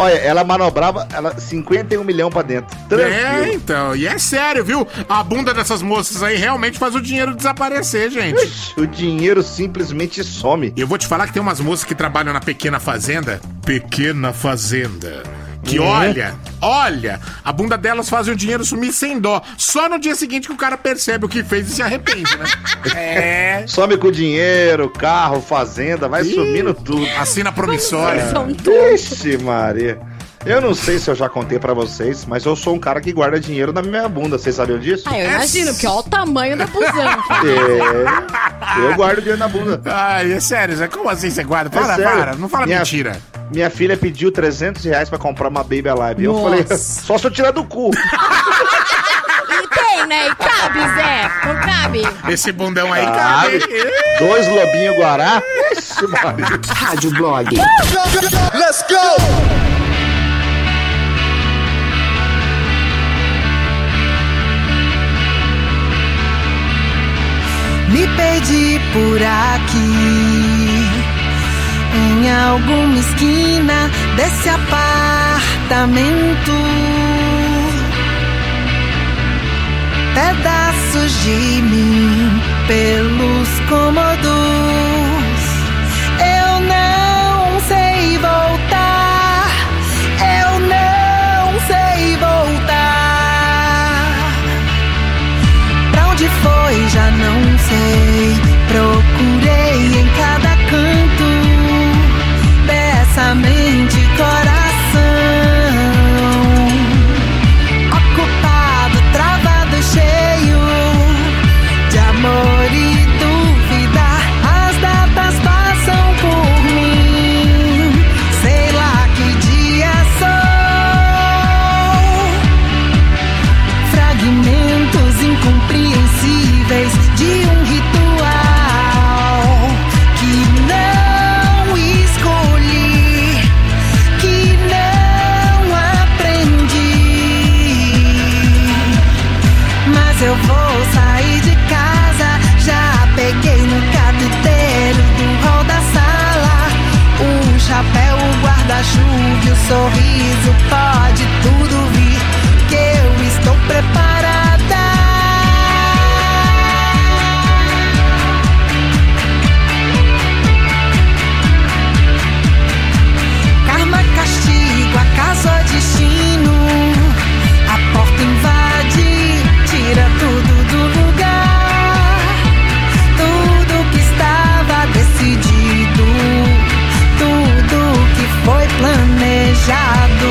Olha, ela manobrava 51 milhões pra dentro. Tranquilo. É, então, e é sério, viu? A bunda dessas moças aí realmente faz o dinheiro desaparecer, gente. Ixi, o dinheiro simplesmente some. Eu vou te falar que tem umas moças que trabalham na pequena fazenda. Pequena fazenda. Que olha, a bunda delas faz o dinheiro sumir sem dó. Só no dia seguinte que o cara percebe o que fez e se arrepende, né? Some com dinheiro, carro, fazenda, vai sumindo tudo. Assina promissória. Ixi, Maria. Eu não sei se eu já contei pra vocês, mas eu sou um cara que guarda dinheiro na minha bunda. Vocês sabiam disso? Ah, eu imagino, porque olha o tamanho da buzão. Eu guardo dinheiro na bunda. Ai, é sério, Zé, como assim você guarda? Para, não fala mentira. Minha filha pediu 300 reais pra comprar uma Baby Alive. Eu falei, só se eu tirar do cu. E tem, né? E cabe, Zé. Não cabe? Esse bundão aí cabe. 2 lobinhos guará. Isso, mano. Rádio Blog. Let's go! Me perdi por aqui, em alguma esquina desse apartamento. Pedaços de mim pelos cômodos. Eu não sei voltar, eu não sei voltar. Pra onde foi, já não sei, procurei em cada canto dessa mente e coração, ocupado, travado, cheio de amor e dúvida. As datas passam por mim, sei lá que dia sou. Fragmentos incompreensíveis de um ritual que não aprendi, mas eu vou sair de casa. sorriso pode tudo vir, que eu estou preparada. Karma, castigo, acaso ou destino, a porta invade, tira tudo do lugar. Tudo que estava decidido, tudo que foi planejado,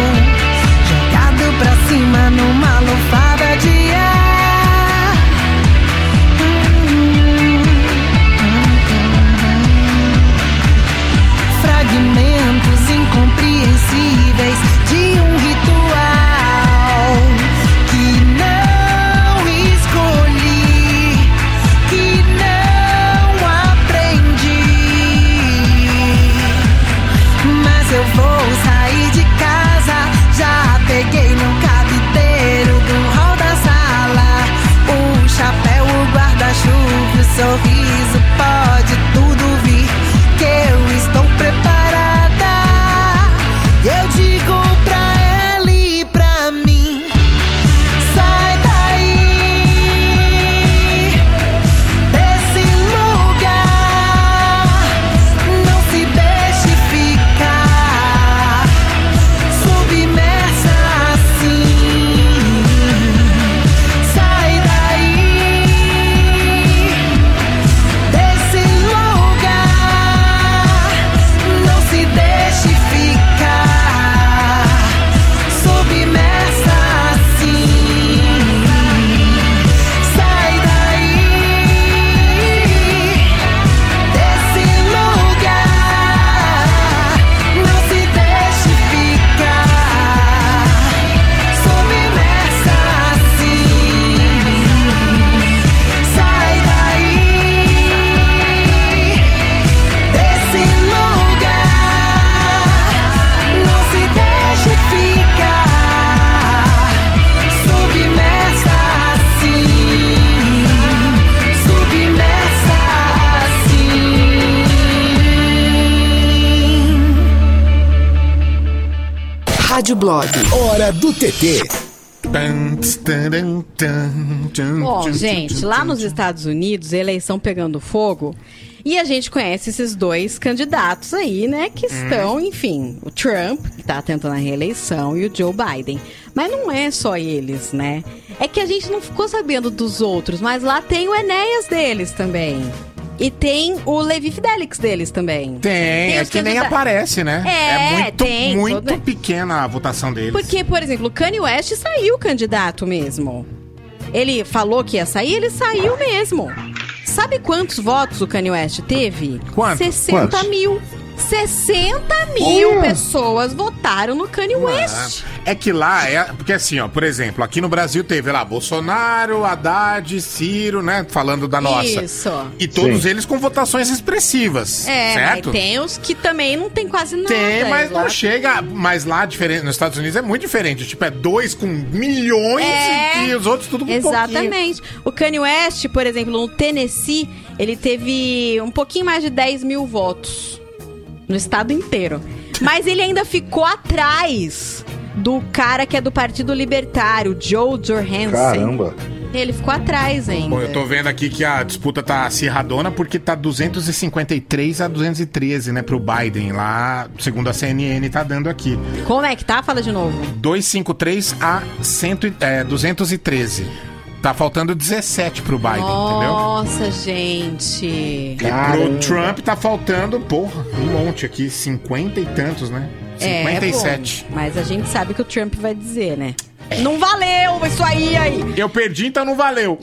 jogado pra cima numa lufada de ar. Fragmentos incompreensíveis de um ritual que não escolhi, que não aprendi, mas eu vou sair de casa. Já peguei no cabideiro do hall da sala o chapéu, o guarda-chuva, o sorriso. Pode tudo vir, que eu estou preparada. Eu digo pra ela e pra mim: sai daí, desse lugar, não se deixe ficar submersa assim. Sai daí, desse lugar, não se deixe ficar Rádio Blog. Hora do TT. Bom, gente, lá nos Estados Unidos, eleição pegando fogo. E a gente conhece esses dois candidatos aí, né? Que estão, enfim, o Trump, que tá tentando a reeleição, e o Joe Biden. Mas não é só eles, né? É que a gente não ficou sabendo dos outros, mas lá tem o Enéas deles também. E tem o Levi Fidelix deles também. Tem é que nem aparece, né? É muito pequena a votação deles. Porque, por exemplo, o Kanye West saiu candidato mesmo. Ele falou que ia sair, ele saiu mesmo. Sabe quantos votos o Kanye West teve? Quanto? 60 mil. 60 mil pessoas votaram no Kanye West. É que lá, porque assim, ó, por exemplo, aqui no Brasil teve lá Bolsonaro, Haddad, Ciro, né, falando da nossa. Isso. E todos eles com votações expressivas, certo? Tem os que também não tem quase nada. Tem, mas não chega, mas lá diferente, nos Estados Unidos é muito diferente, tipo, é 2 com milhões e os outros tudo com exatamente. Pouquinho. Exatamente. O Kanye West, por exemplo, no Tennessee, ele teve um pouquinho mais de 10 mil votos. No estado inteiro. Mas ele ainda ficou atrás do cara que é do Partido Libertário, Joe Johansson. Caramba! Ele ficou atrás ainda. Bom, eu tô vendo aqui que a disputa tá acirradona porque tá 253 a 213, né, pro Biden lá, segundo a CNN tá dando aqui. Como é que tá? Fala de novo. 253 a 213. Tá faltando 17 pro Biden, entendeu? Nossa, gente. E pro Trump tá faltando, porra, um monte aqui, 50 e tantos, né? 57. É bom, mas a gente sabe que o Trump vai dizer, né? Não valeu isso aí. Eu perdi, então não valeu.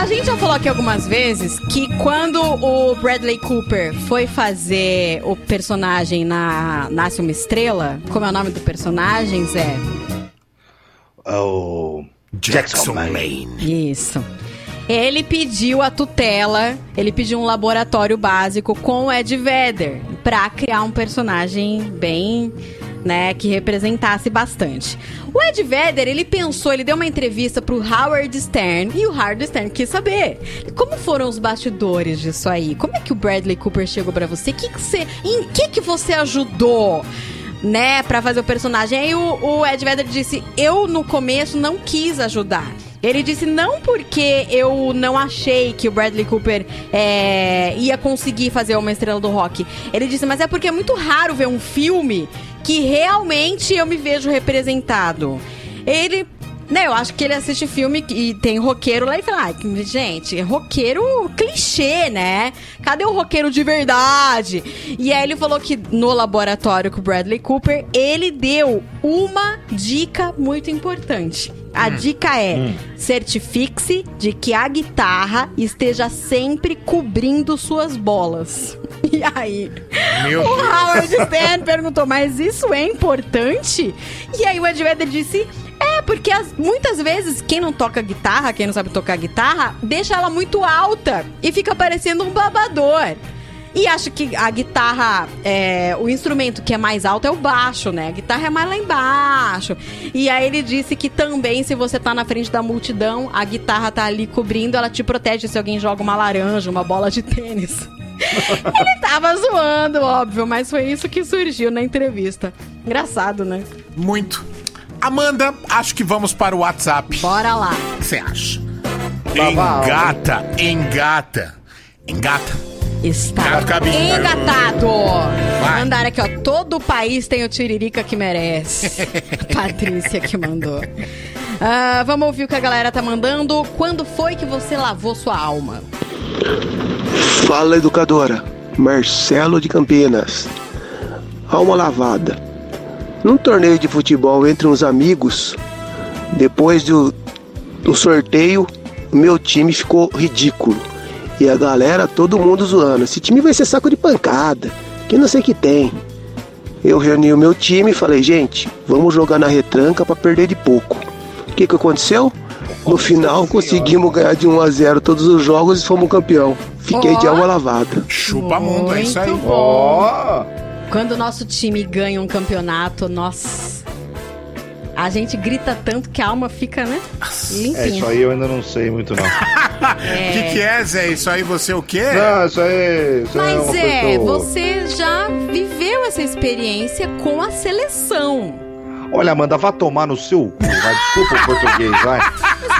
A gente já falou aqui algumas vezes que quando o Bradley Cooper foi fazer o personagem na Nasce uma Estrela, como é o nome do personagem, Zé? Jackson Maine. Isso. Ele pediu a tutela, ele pediu um laboratório básico com o Ed Vedder pra criar um personagem bem, né, que representasse bastante. O Ed Vedder, ele pensou, ele deu uma entrevista pro Howard Stern, e o Howard Stern quis saber como foram os bastidores disso aí. Como é que o Bradley Cooper chegou pra você? Em que você ajudou, né, pra fazer o personagem? Aí o Ed Vedder disse, eu no começo não quis ajudar. Ele disse não porque eu não achei que o Bradley Cooper ia conseguir fazer uma estrela do rock. Ele disse, mas é porque é muito raro ver um filme que realmente eu me vejo representado. Ele, né, eu acho que ele assiste filme e tem roqueiro lá e fala, ah, gente, roqueiro clichê, né? Cadê o roqueiro de verdade? E aí ele falou que no laboratório com o Bradley Cooper, ele deu uma dica muito importante. A dica é, certifique-se de que a guitarra esteja sempre cobrindo suas bolas. E aí, o Howard Stern perguntou, mas isso é importante? E aí o Ed Vedder disse, porque muitas vezes quem não toca guitarra, quem não sabe tocar guitarra, deixa ela muito alta e fica parecendo um babador. E acho que a guitarra, o instrumento que é mais alto é o baixo, né? A guitarra é mais lá embaixo. E aí ele disse que também, se você tá na frente da multidão, a guitarra tá ali cobrindo, ela te protege se alguém joga uma laranja, uma bola de tênis. Ele tava zoando, óbvio, mas foi isso que surgiu na entrevista. Engraçado, né? Muito. Amanda, acho que vamos para o WhatsApp. Bora lá. O que você acha? Engata. Está engatado. Vai. Mandaram aqui, ó. Todo o país tem o Tiririca que merece. Patrícia que mandou. Vamos ouvir o que a galera tá mandando. Quando foi que você lavou sua alma? Fala, educadora. Marcelo de Campinas. Alma lavada. Num torneio de futebol entre uns amigos, depois do sorteio, o meu time ficou ridículo. E a galera, todo mundo zoando. Esse time vai ser saco de pancada, que não sei o que tem. Eu reuni o meu time e falei, gente, vamos jogar na retranca pra perder de pouco. O que aconteceu? No final, conseguimos ganhar de 1-0 todos os jogos e fomos campeão. Fiquei de alma lavada. Chupa mundo, é isso aí. Ó. Quando o nosso time ganha um campeonato, nossa... A gente grita tanto que a alma fica, né? Limpinha. Isso aí eu ainda não sei muito, não. O que é, Zé? Isso aí você o quê? Não, isso aí... Mas você já viveu essa experiência com a seleção. Olha, Amanda, vá tomar no seu cu. Desculpa o português, vai.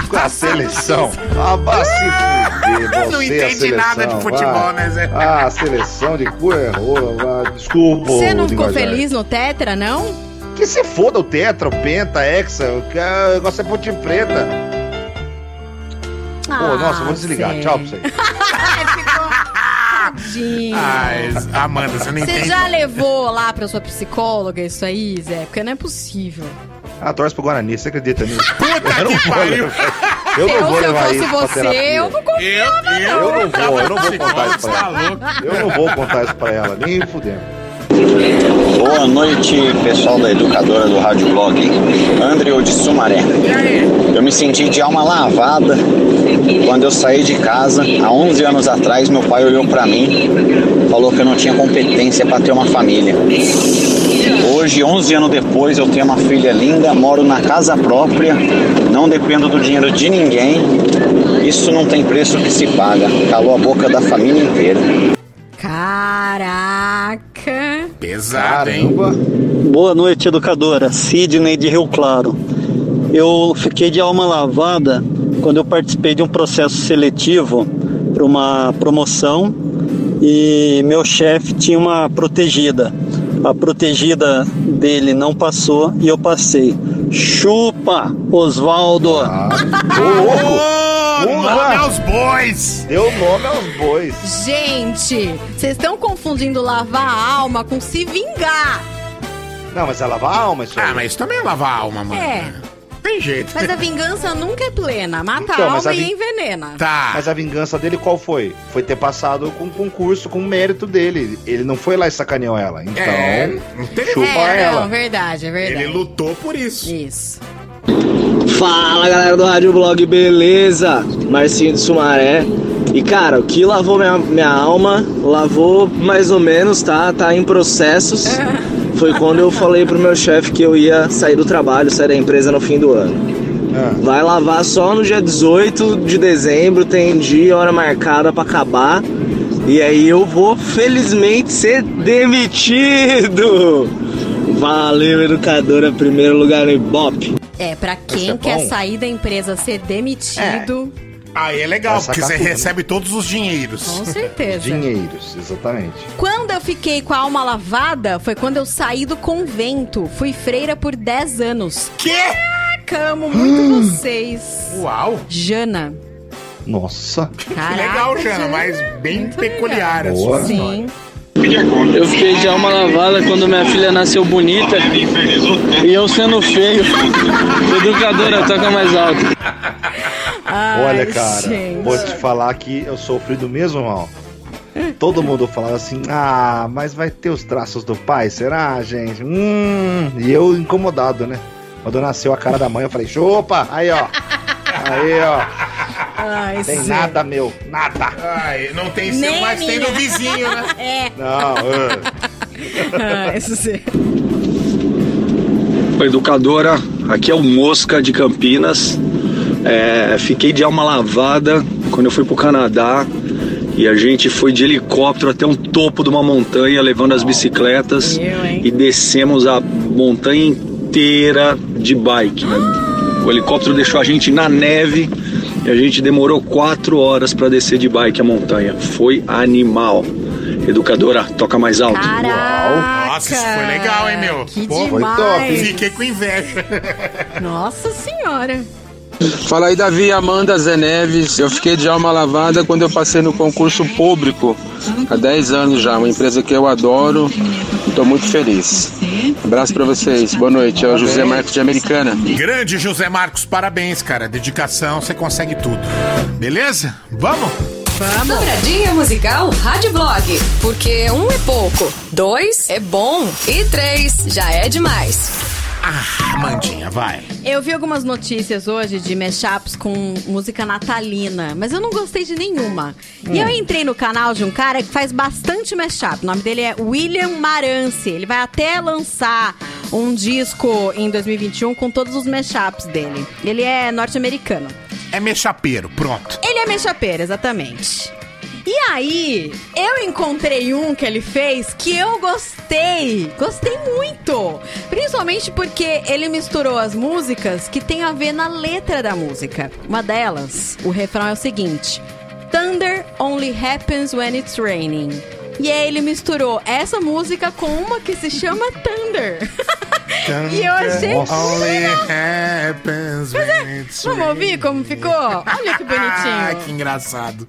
Com a seleção. Não entende nada de futebol, vai. Né, Zé? Ah, a seleção de cu errou. Vai. Desculpa. Você não ficou feliz no Tetra, não? Que se foda o tetra, o penta, a hexa, o negócio é ponte preta. Ah, pô, nossa, vou desligar. Sei. Tchau pra você. Ficou... Ai, Amanda, você não entende. Você já levou lá pra sua psicóloga isso aí, Zé? Porque não é possível. Ah, torce pro Guarani, você acredita nisso? Puta que pariu! Eu não vou contar isso pra ela, nem fudendo. Boa noite, pessoal da Educadora do Rádio Blog, André de Sumaré. Eu me senti de alma lavada quando eu saí de casa. Há 11 anos atrás, meu pai olhou pra mim, falou que eu não tinha competência pra ter uma família. Hoje, 11 anos depois, eu tenho uma filha linda, moro na casa própria, não dependo do dinheiro de ninguém. Isso não tem preço que se paga. Calou a boca da família inteira. Caraca! Pesado, hein? Boa noite, educadora. Sidney de Rio Claro. Eu fiquei de alma lavada quando eu participei de um processo seletivo para uma promoção e meu chefe tinha uma protegida. A protegida dele não passou e eu passei. Chupa, Osvaldo! Deu nome aos bois! Deu nome aos bois! Gente, vocês estão confundindo lavar a alma com se vingar! Não, mas é lavar a alma isso aí. Ah, mas isso também é lavar a alma, mano. É. Tem jeito. Mas a vingança nunca é plena. Mata a alma e envenena. Tá. Mas a vingança dele qual foi? Foi ter passado com um concurso, com o mérito dele. Ele não foi lá e sacaneou ela. Então, chupa ela. Não, verdade. Ele lutou por isso. Isso. Fala, galera do Rádio Blog, beleza? Marcinho de Sumaré. E, cara, o que lavou minha alma, lavou mais ou menos, tá? Tá em processos. foi quando eu falei pro meu chefe que eu ia sair do trabalho, sair da empresa no fim do ano. Vai lavar só no dia 18 de dezembro, tem dia, hora marcada pra acabar. E aí eu vou, felizmente, ser demitido! Valeu, Educadora, primeiro lugar no Ibope. É, pra quem quer sair da empresa, ser demitido... É. Aí é legal, porque você recebe todos os dinheiros. Com certeza. Dinheiros, exatamente. Quando eu fiquei com a alma lavada, foi quando eu saí do convento. Fui freira por 10 anos. Quê? Caraca, amo muito vocês. Uau. Jana. Nossa. Caraca, legal, Jana, mas bem muito peculiar legal. A sua história. Sim. Eu fiquei de alma lavada quando minha filha nasceu bonita e eu sendo feio. Educadora, toca mais alto. Ai, olha, cara, gente, vou te falar que eu sofri do mesmo mal. Todo mundo falava assim, ah, mas vai ter os traços do pai, será, gente? E eu incomodado, né? Quando nasceu a cara da mãe, eu falei, chupa, aí ó, aí ó. Ai, tem sim. Nada, meu. Nada. Ai, não tem seu, nem mas minha. Tem no vizinho, né? É. Não. Ah, isso sim. Educadora, aqui é o Mosca de Campinas. Fiquei de alma lavada quando eu fui pro Canadá. E a gente foi de helicóptero até um topo de uma montanha, levando as bicicletas. E descemos a montanha inteira de bike. O helicóptero deixou a gente na neve. E a gente demorou 4 horas pra descer de bike a montanha. Foi animal. Educadora, toca mais alto. Caraca, nossa, isso foi legal, hein, meu? Que pô, foi top. Fiquei com inveja. Nossa senhora. Fala aí, Davi, Amanda Zé Neves. Eu fiquei de alma lavada quando eu passei no concurso público. Há 10 anos já. Uma empresa que eu adoro. Estou muito feliz. Abraço pra vocês, boa noite. É o José Marcos de Americana. Grande José Marcos, parabéns, cara. Dedicação, você consegue tudo. Beleza? Vamos? Vamos. Dobradinha musical Rádio Blog. Porque 1 é pouco, 2 é bom e 3 já é demais. Ah, Mandinha, vai. Eu vi algumas notícias hoje de mashups com música natalina, mas eu não gostei de nenhuma. E eu entrei no canal de um cara que faz bastante mashup. O nome dele é William Marance. Ele vai até lançar um disco em 2021 com todos os mashups dele. Ele é norte-americano. É mashupeiro, pronto. Ele é mashupeiro, exatamente. E aí, eu encontrei um que ele fez que eu gostei. Gostei muito. Principalmente porque ele misturou as músicas que tem a ver na letra da música. Uma delas, o refrão é o seguinte: Thunder only happens when it's raining. E aí ele misturou essa música com uma que se chama Thunder. E eu achei muito legal. Mas vamos ouvir como ficou? Olha que bonitinho. Ah, que engraçado.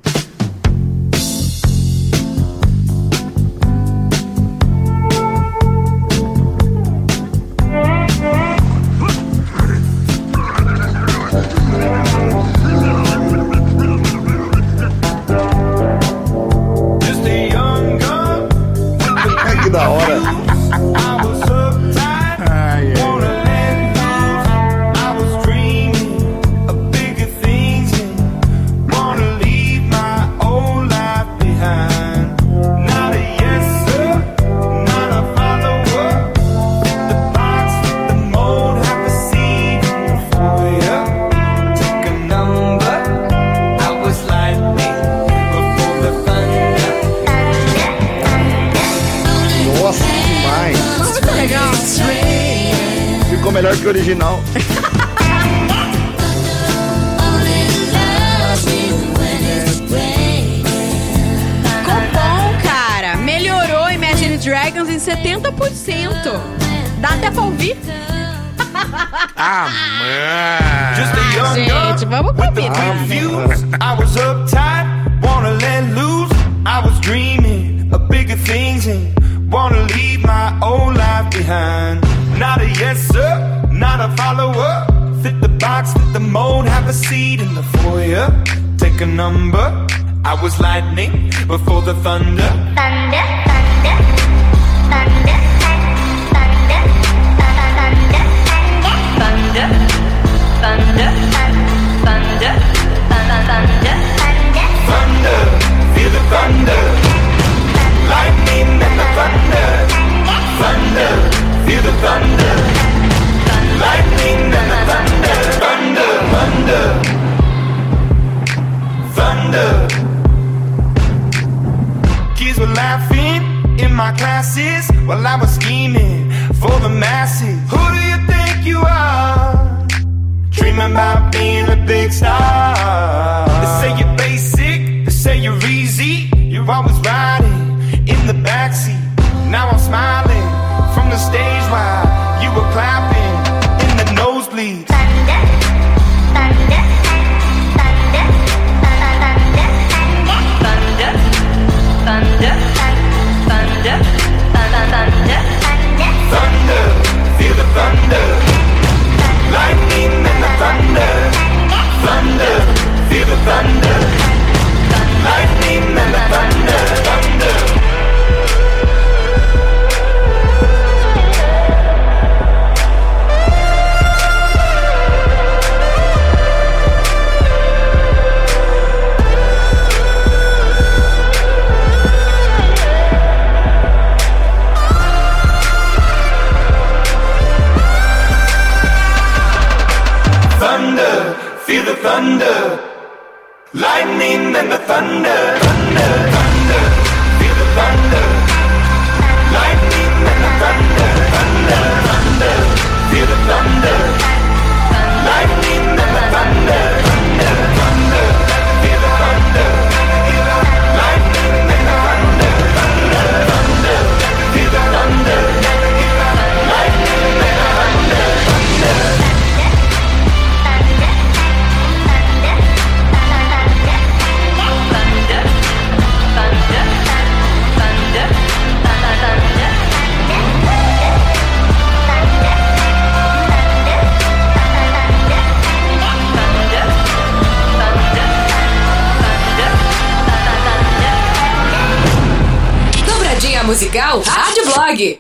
Melhor que o original. Copom, cara, melhorou Imagine Dragons em 70%. Dá até pra ouvir? Ah, mano. Gente, vamos pro vídeo. I was uptight, wanna let loose. I was dreaming of bigger things and wanna leave my old life behind. Not a yes sir, not a follower. Fit the box, fit the mold, have a seat in the foyer. Take a number, I was lightning before the thunder. Thunder, thunder, thunder, thunder, thunder, thunder, thunder, thunder, thunder, thunder, feel the thunder. Lightning and the thunder, thunder. about being a big star. They say you're basic, they say you're easy. You're always riding in the backseat. Now I'm smiling from the stage while you were clapping in the nosebleeds. Thunder, thunder, thunder, thunder, thunder, thunder, thunder, thunder, thunder, feel the thunder, lightning and the thunder, feel the thunder, lightning and the thunder. Thunder, lightning and the thunder, thunder, thunder, feel the thunder, lightning and the thunder, thunder, thunder, feel the thunder, lightning and the thunder, thunder, thunder, feel the thunder, lightning and the thunder, thunder, thunder, feel the thunder, lightning and the thunder, thunder. Musical Rádio Blog.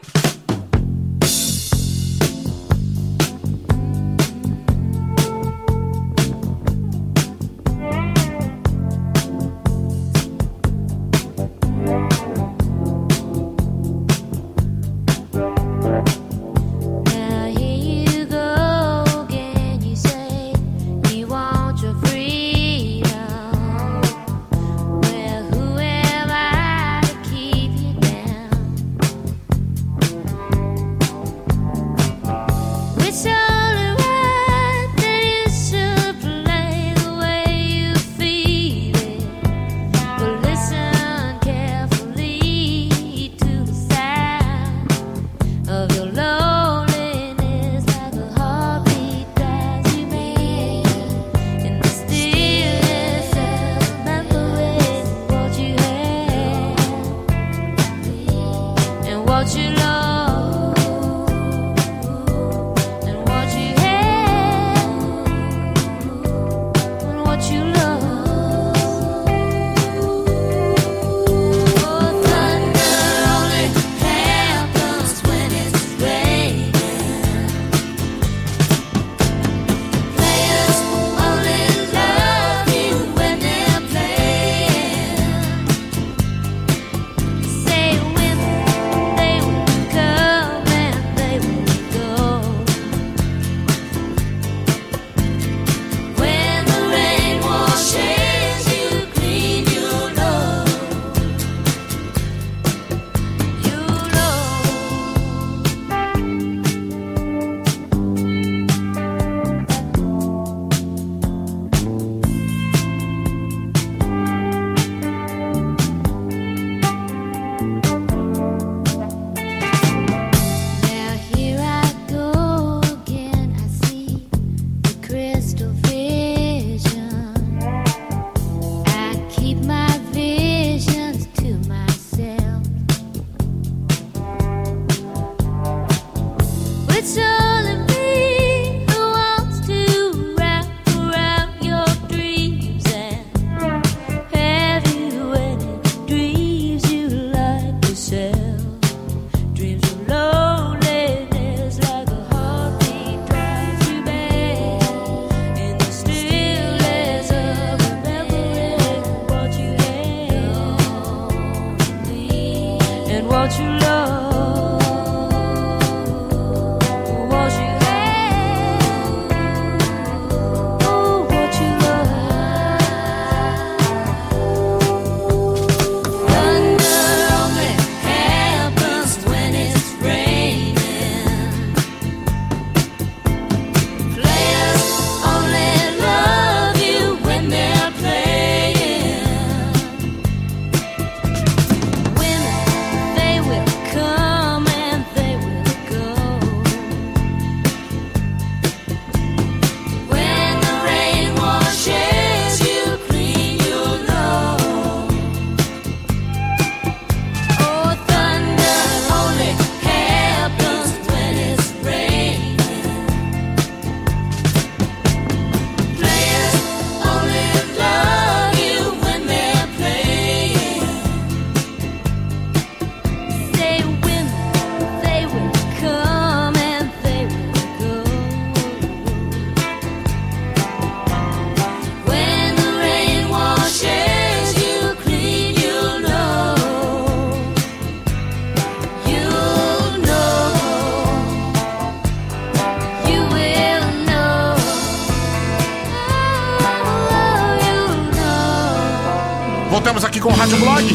com o Rádio Blog.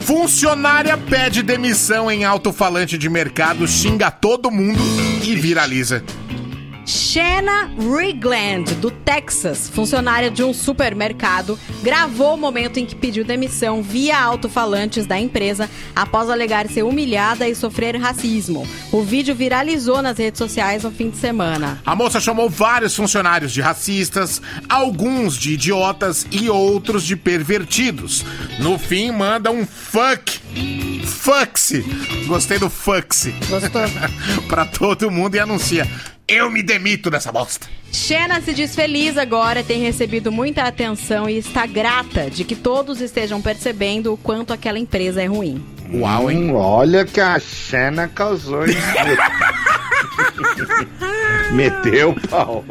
Funcionária pede demissão em alto-falante de mercado, xinga todo mundo e viraliza. Shanna Rigland, do Texas, funcionária de um supermercado, gravou o momento em que pediu demissão via alto-falantes da empresa após alegar ser humilhada e sofrer racismo. O vídeo viralizou nas redes sociais no fim de semana. A moça chamou vários funcionários de racistas, alguns de idiotas e outros de pervertidos. No fim, manda um fuck-se. Gostei do fuck-se. Gostou? Pra todo mundo e anuncia: eu me demito dessa bosta. Shanna se diz feliz agora, tem recebido muita atenção e está grata de que todos estejam percebendo o quanto aquela empresa é ruim. Uau, hein? Olha que a Shanna causou, hein? Meteu o pau.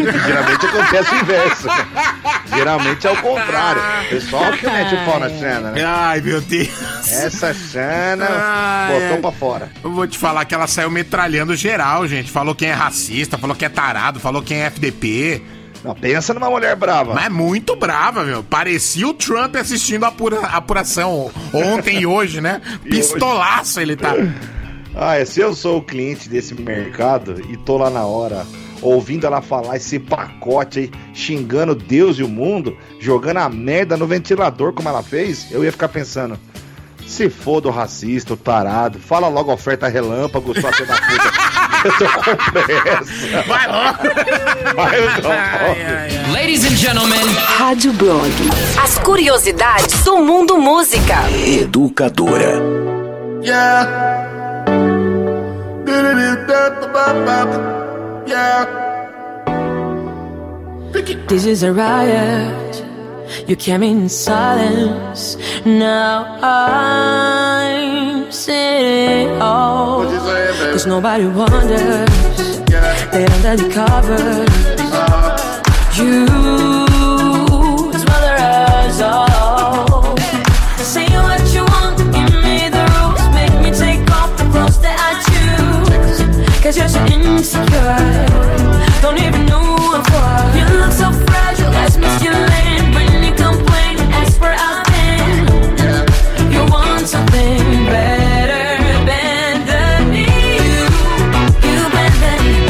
Geralmente acontece o inverso. Geralmente é o contrário. O pessoal que mete o pau na Shanna, né? Ai, meu Deus. Essa Shanna botou pra fora. Eu vou te falar que ela saiu metralhando geral, gente. Falou quem é racista, falou quem é tarado, falou quem é FDP. Não, pensa numa mulher brava. Mas é muito brava, meu. Parecia o Trump assistindo a apuração ontem e hoje, né? Pistolaço ele tá. Ah, se eu sou o cliente desse mercado e tô lá na hora, ouvindo ela falar esse pacote aí, xingando Deus e o mundo, jogando a merda no ventilador como ela fez, eu ia ficar pensando: se foda o racista, o tarado, fala logo oferta relâmpago, sua filha da puta. Eu tô com pressa. Vai logo. Vai logo. Ladies and gentlemen, Rádio Blog. As curiosidades do mundo música. Educadora. Yeah. This is a riot. You came in silence. Now I'm sitting all. Cause nobody wonders. They're under the covers. You smother us all. Say what you want, give me the rules. Make me take off the clothes that I choose. Cause you're so insecure. Don't even know. You look so fragile, let's masculine. When you complain, ask for our thing. You want something better, bend the knee. You bend the knee.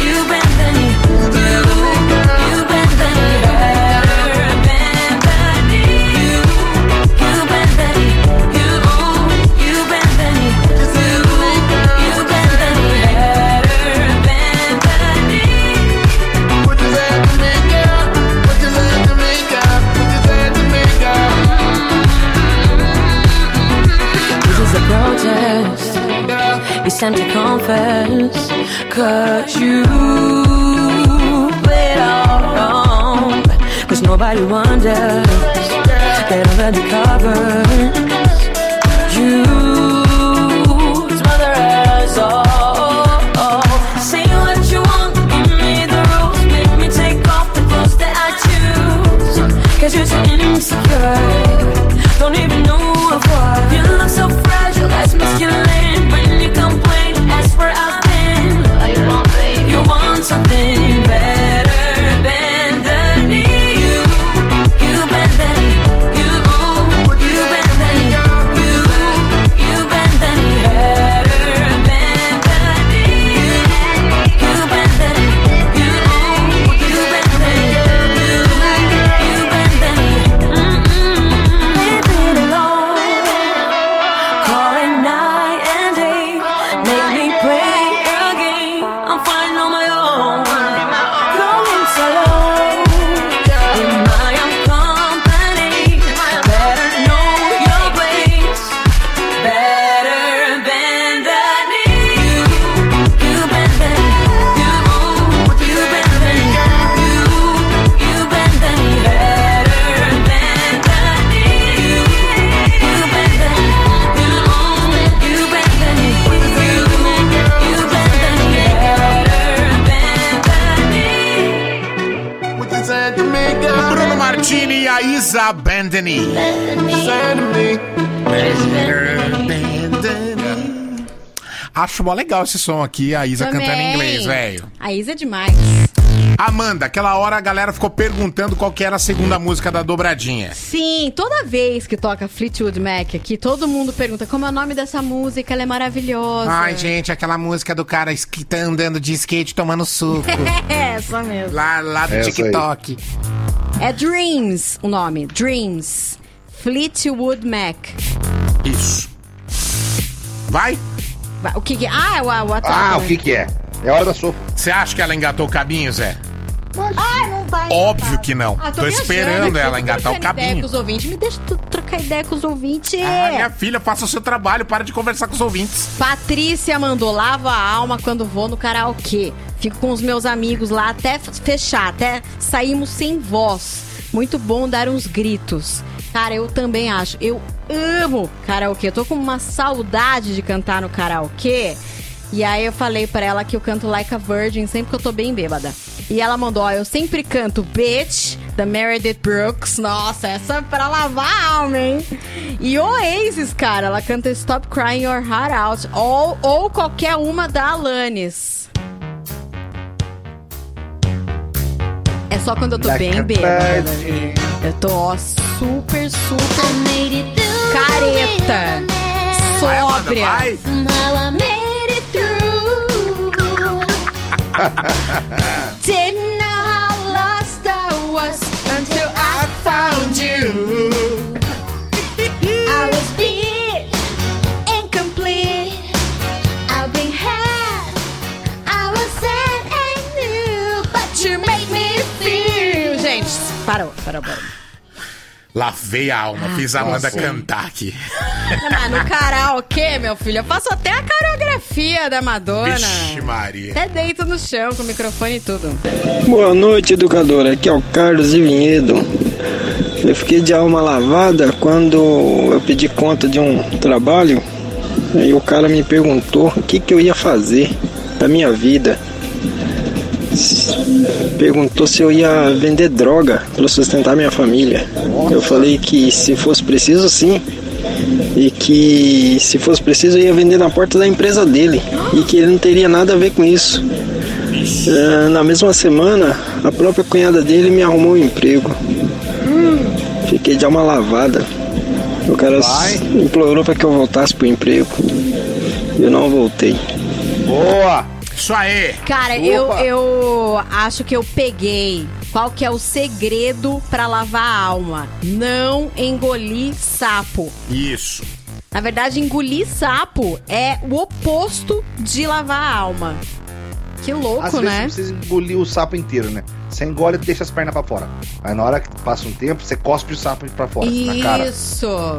You bend the knee. You bend the knee. Better, bend the knee. You bend the knee. You bend the knee. You bend the knee. Better, bend the knee. Protest. It's time to confess. Cause you played all wrong. Cause nobody wonders. They're under the covers. You smother us all. Say what you want, give me the rules. Make me take off the clothes that I choose. Cause you're so insecure. Don't even know what. You look so fragile, that's masculine. When you complain, ask for our thing. You want something better. Bend the knee. You bend the knee. You bend the knee. You bend the knee. Better. Bend the knee. You bend the knee. You bend the knee. You bend the knee. Abandone. Acho mó legal esse som aqui, a Isa também, cantando em inglês, velho. A Isa é demais. Amanda, aquela hora a galera ficou perguntando qual que era a segunda música da dobradinha. Sim, toda vez que toca Fleetwood Mac aqui, todo mundo pergunta como é o nome dessa música, ela é maravilhosa. Ai, gente, aquela música do cara que tá andando de skate tomando suco. É, essa mesmo. Lá do TikTok. Aí. É Dreams o nome, Dreams. Fleetwood Mac. Isso. Vai? O que que é? O que que é? É hora da sopa. Você acha que ela engatou o cabinho, Zé? Ah, não vai. Óbvio que não. Tô esperando ela engatar o cabinho. Me deixa trocar ideia com os ouvintes. Ah, minha filha, faça o seu trabalho, para de conversar com os ouvintes. Patrícia mandou, lavo a alma quando vou no karaokê. Fico com os meus amigos lá até fechar, até saímos sem voz. Muito bom dar uns gritos. Cara, eu também acho. Eu amo karaokê. Eu tô com uma saudade de cantar no karaokê. E aí eu falei pra ela que eu canto Like a Virgin sempre que eu tô bem bêbada. E ela mandou, ó, eu sempre canto Bitch, da Meredith Brooks. Nossa, essa é pra lavar a alma, hein? E Oasis, cara, ela canta Stop Crying Your Heart Out. Ou qualquer uma da Alanis. É só quando eu tô bem bêbada. Eu tô, ó, super careta, sóbria. Didn't know how lost I was until I found you. I was beat, incomplete. I've been had, I was sad and new, but you make me feel. Gente, parou. Lavei a alma, fiz a Amanda cantar aqui. No karaokê, meu filho, eu faço até a coreografia da Madonna. Vixe Maria. Até deito no chão com o microfone e tudo. Boa noite, educadora. Aqui é o Carlos de Vinhedo. Eu fiquei de alma lavada quando eu pedi conta de um trabalho. E o cara me perguntou o que eu ia fazer da minha vida. Perguntou se eu ia vender droga para sustentar minha família. Eu falei que se fosse preciso, sim. E que se fosse preciso eu ia vender na porta da empresa dele. E que ele não teria nada a ver com isso. Na mesma semana, a própria cunhada dele me arrumou um emprego. Fiquei de alma lavada. O cara implorou para que eu voltasse pro emprego. Eu não voltei. Boa! Isso aí! Cara, eu acho que eu peguei. Qual que é o segredo pra lavar a alma? Não engolir sapo. Isso. Na verdade, engolir sapo é o oposto de lavar a alma. Que louco, às né? Às vezes você precisa engolir o sapo inteiro, né? Você engole e deixa as pernas pra fora. Aí na hora que passa um tempo, você cospe o sapo pra fora, na cara. Isso!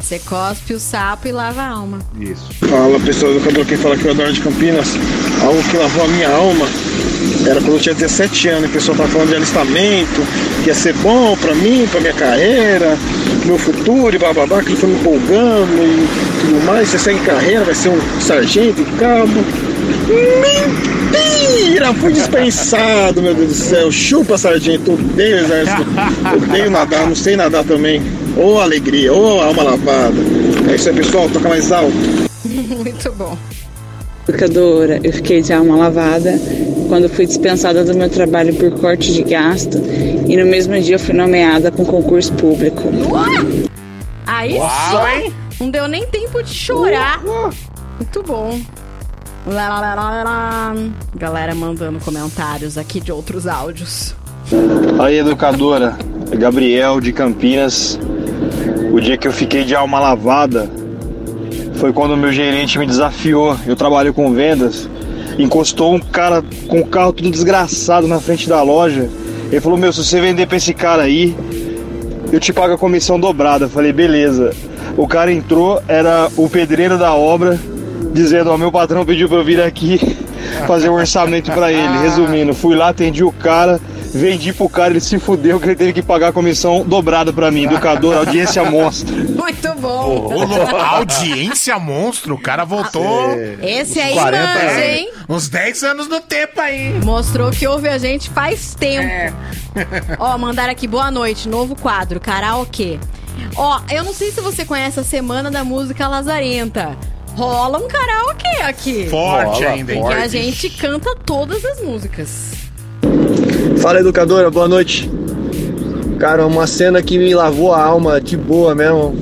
Você cospe o sapo e lava a alma. Isso. Fala, pessoal do Caboclo, fala que eu adoro de Campinas. Algo que lavou a minha alma era quando eu tinha 17 anos. O pessoal tava falando de alistamento, que ia ser bom pra mim, pra minha carreira, meu futuro e bababá, que ele foi me empolgando e tudo mais. Você segue carreira, vai ser um sargento, um cabo. Mentira! Fui dispensado, meu Deus do céu. Chupa, sargento. Odeio o exército. Odeio nadar, não sei nadar também. Ô, alegria, ô, alma lavada. É isso aí, pessoal, toca mais alto. Muito bom. Educadora, eu fiquei de alma lavada quando fui dispensada do meu trabalho por corte de gasto e no mesmo dia eu fui nomeada para um concurso público. Aí sim, não deu nem tempo de chorar. Muito bom. Galera mandando comentários aqui de outros áudios. Aí, educadora, Gabriel de Campinas. O dia que eu fiquei de alma lavada foi quando o meu gerente me desafiou. Eu trabalho com vendas. Encostou um cara com o carro todo desgraçado na frente da loja. Ele falou, meu, se você vender pra esse cara aí, eu te pago a comissão dobrada. Eu falei, beleza. O cara entrou, era o pedreiro da obra, dizendo, ó, meu patrão pediu pra eu vir aqui fazer um orçamento pra ele. Resumindo, fui lá, atendi o cara, vendi pro cara, ele se fudeu que ele teve que pagar a comissão dobrada pra mim. Educador, audiência monstro. Muito bom. Audiência monstro? O cara voltou. Esse aí manja, hein? Uns 10 anos no tempo aí. Mostrou que ouve a gente faz tempo. Ó, mandaram aqui, boa noite, novo quadro, karaokê. Ó, eu não sei se você conhece a Semana da Música Lazarenta. rola um karaokê aqui. Forte ainda, hein? Porque a gente canta todas as músicas. Fala, educadora, boa noite. Cara, uma cena que me lavou a alma de boa mesmo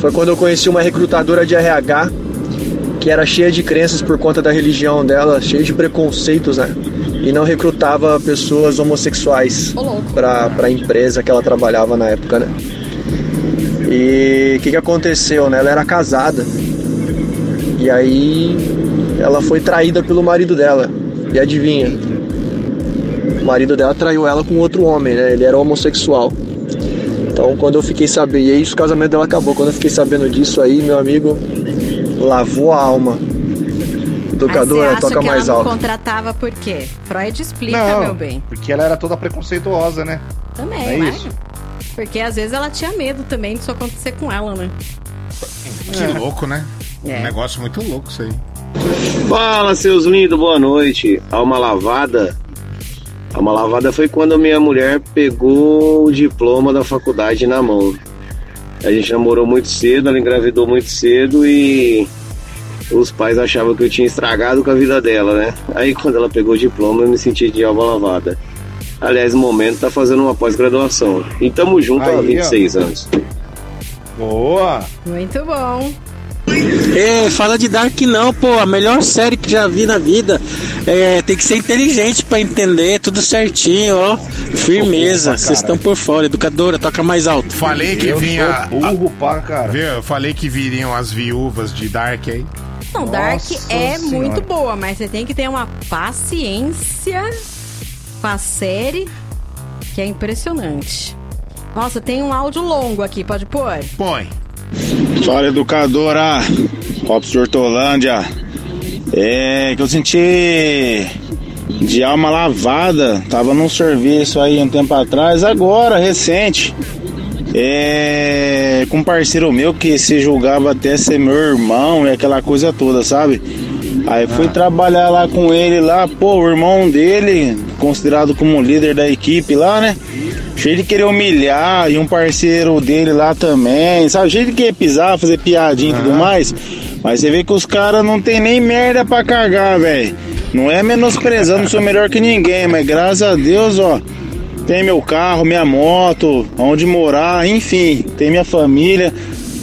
foi quando eu conheci uma recrutadora de RH que era cheia de crenças por conta da religião dela, cheia de preconceitos, né? E não recrutava pessoas homossexuais pra empresa que ela trabalhava na época, né? E o que aconteceu, né? Ela era casada e aí ela foi traída pelo marido dela. E adivinha? O marido dela traiu ela com outro homem, né? Ele era homossexual. Então quando eu fiquei sabendo... E aí o casamento dela acabou. Quando eu fiquei sabendo disso aí, meu amigo, lavou a alma. Educadora, toca que mais ela alto. Não contratava por quê? Freud explica, não, meu bem. Porque ela era toda preconceituosa, né? Também, é isso. Porque às vezes ela tinha medo também disso acontecer com ela, né? Que louco, né? É. Um negócio muito louco isso aí. Fala, seus lindos, boa noite. Alma lavada. Alma lavada foi quando minha mulher pegou o diploma da faculdade na mão. A gente namorou muito cedo, ela engravidou muito cedo e os pais achavam que eu tinha estragado com a vida dela, né? Aí quando ela pegou o diploma eu me senti de alma lavada. Aliás, no momento tá fazendo uma pós-graduação. E tamo junto há 26 anos. Boa! Muito bom! É, fala de Dark não, pô, a melhor série que já vi na vida. É, tem que ser inteligente pra entender, tudo certinho, ó. Firmeza, vocês estão por fora. Educadora, toca mais alto. Falei que vinha... burro pra cara. Viu? Eu falei que viriam as viúvas de Dark aí. Não, Dark é muito boa, mas você tem que ter uma paciência com a série que é impressionante. Nossa, tem um áudio longo aqui, pode pôr? Põe. Fala, educadora, Copos de Hortolândia. É que eu senti de alma lavada. Tava num serviço aí um tempo atrás, agora, recente, com um parceiro meu que se julgava até ser meu irmão e aquela coisa toda, sabe? Aí fui trabalhar lá com ele lá, pô, o irmão dele, considerado como líder da equipe lá, né? Cheio de querer humilhar, e um parceiro dele lá também, sabe? Cheio de querer pisar, fazer piadinha e tudo mais. Mas você vê que os caras não tem nem merda pra cagar, velho. Não é menosprezando, não sou melhor que ninguém, mas graças a Deus, ó, tem meu carro, minha moto, onde morar, enfim, tem minha família.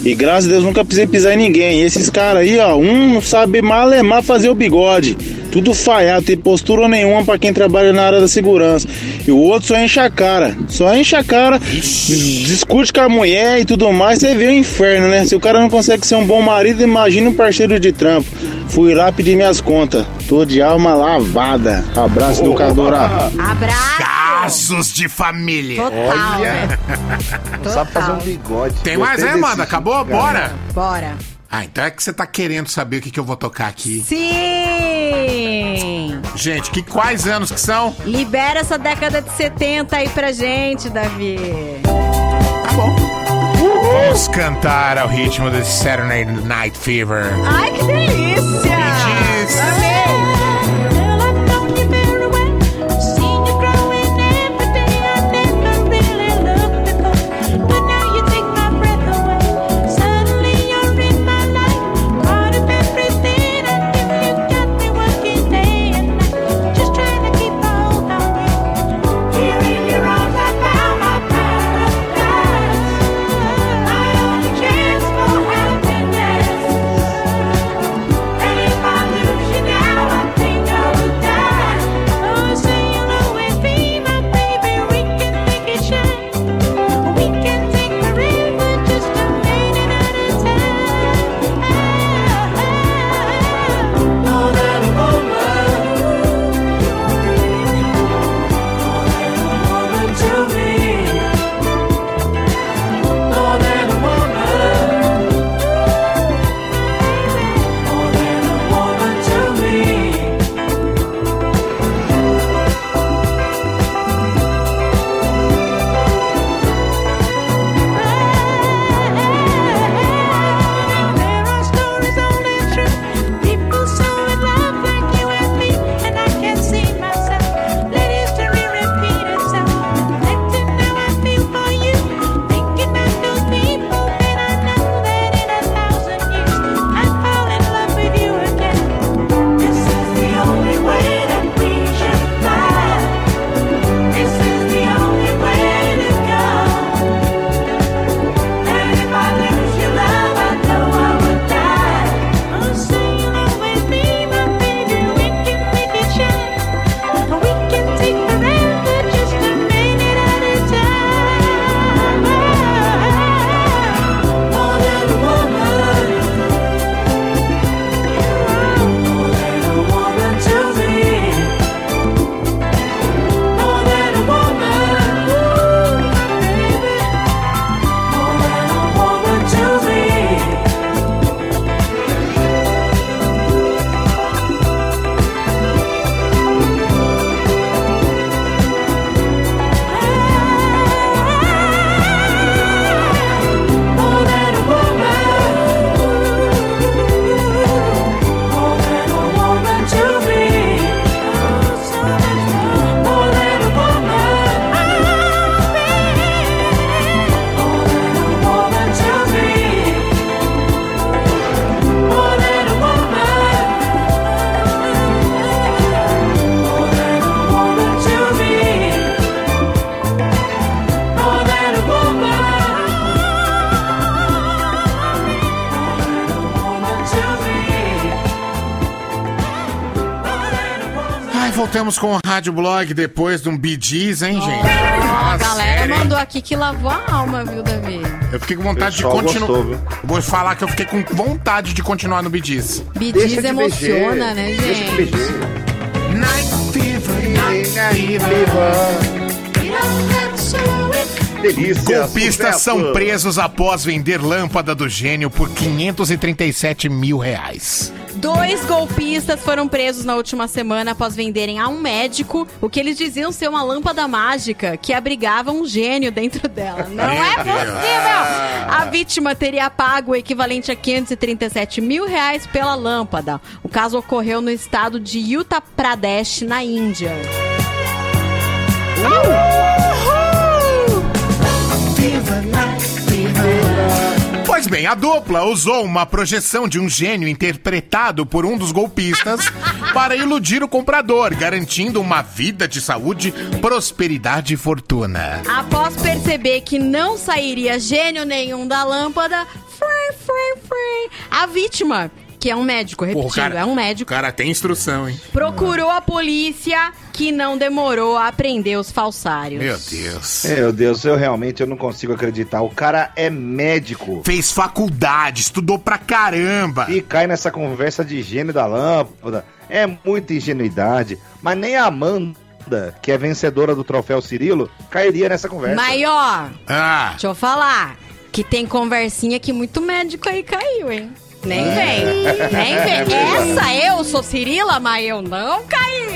E graças a Deus nunca precisei pisar em ninguém. E esses caras aí, ó, um não sabe malemar fazer o bigode. Tudo falhado, tem postura nenhuma pra quem trabalha na área da segurança. E o outro só enche a cara. Discute com a mulher e tudo mais. Você vê o inferno, né? Se o cara não consegue ser um bom marido, imagina um parceiro de trampo. Fui lá pedir minhas contas. Tô de alma lavada. Abraço, educadora. Abraço. Laços de família. Total, né? Sabe fazer um bigode. Tem mais aí, mano? Acabou? Bora? Bora. Ah, então é que você tá querendo saber o que eu vou tocar aqui. Sim! Gente, quais anos que são? Libera essa década de 70 aí pra gente, Davi. Tá bom. Vamos cantar ao ritmo desse Saturday Night Fever. Ai, que delícia! Amei! voltamos com o Rádio Blog depois de um BG's, hein, gente? A galera sério, mandou aqui que lavou a alma, viu, Davi? Eu fiquei com vontade de continuar. Vou falar que eu fiquei com vontade de continuar no BG's. BG's emociona, né, gente? Golpistas são presos após vender lâmpada do gênio por R$537 mil. 2 golpistas foram presos na última semana após venderem a um médico o que eles diziam ser uma lâmpada mágica que abrigava um gênio dentro dela. Não é possível! A vítima teria pago o equivalente a R$537 mil pela lâmpada. O caso ocorreu no estado de Uttar Pradesh, na Índia. Pois bem, a dupla usou uma projeção de um gênio interpretado por um dos golpistas para iludir o comprador, garantindo uma vida de saúde, prosperidade e fortuna. Após perceber que não sairia gênio nenhum da lâmpada, a vítima, que é um médico, repetindo, é um médico. O cara tem instrução, hein? Procurou a polícia, que não demorou a prender os falsários. Meu Deus. Meu Deus, eu realmente não consigo acreditar. O cara é médico. Fez faculdade, estudou pra caramba. E cai nessa conversa de gênio da lâmpada. É muita ingenuidade. Mas nem a Amanda, que é vencedora do troféu Cirilo, cairia nessa conversa. Maior, deixa eu falar, que tem conversinha que muito médico aí caiu, hein? Nem vem, nem vem. Essa eu sou Cirila, mas eu não caí.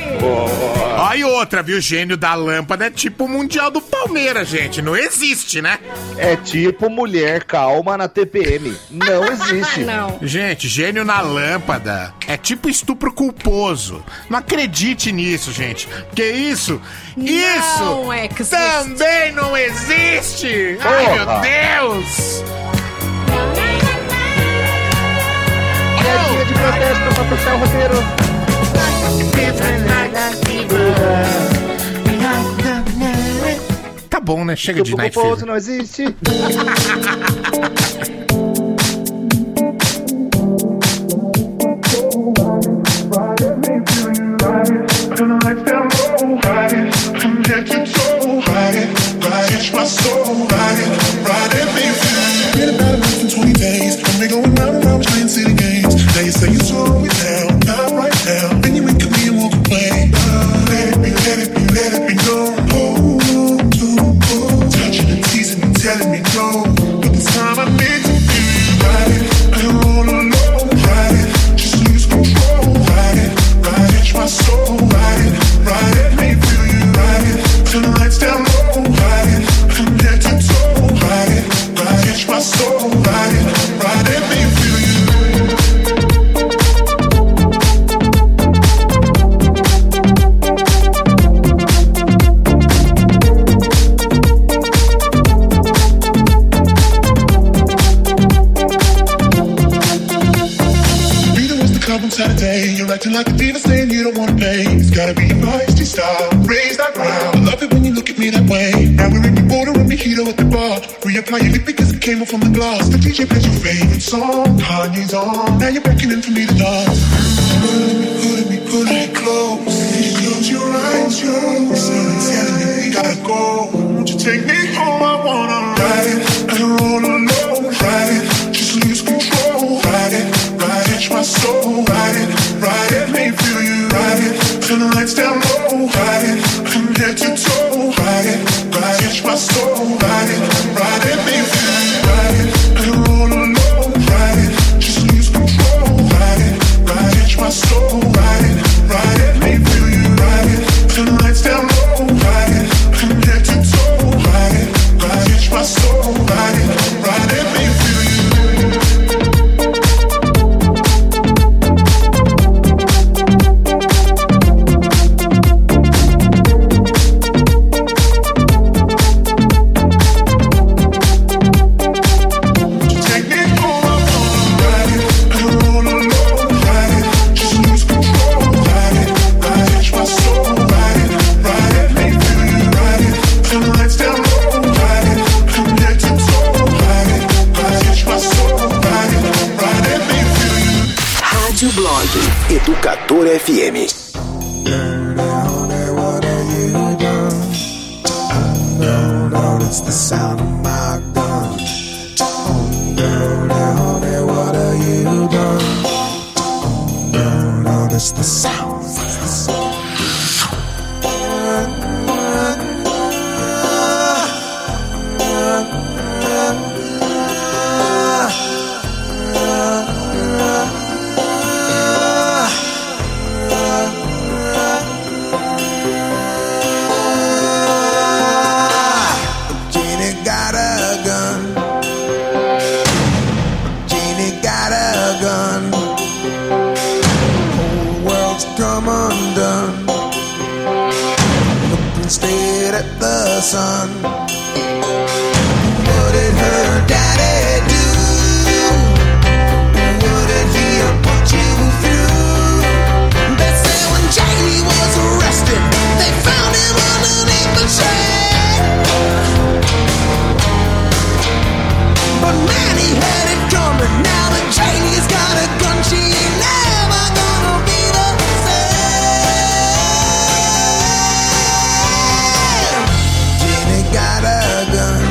Ó, e outra, viu? O gênio da lâmpada é tipo o Mundial do Palmeiras, gente. Não existe, né? É tipo mulher calma na TPM. Não existe. Não. Gente, gênio na lâmpada é tipo estupro culposo. Não acredite nisso, gente. Porque isso, não existe. Também não existe. Porra. Ai, meu Deus. De protesto pra puxar o roteiro. Tá bom, né? Chega de Night Fever. Não existe. Educadora FM. at the sun. What did her daddy do? What did he put you through? They say when Jamie was arrested, they found him underneath the shed. But man, he had it coming. Now that Jamie's got a gun, she ain't never gonna be the same. Jenny got a gun.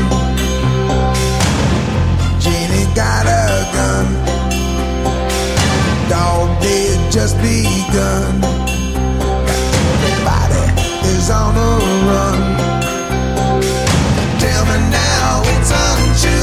Jenny got a gun. Dog did just begun. Everybody is on the run. Tell me now it's untrue.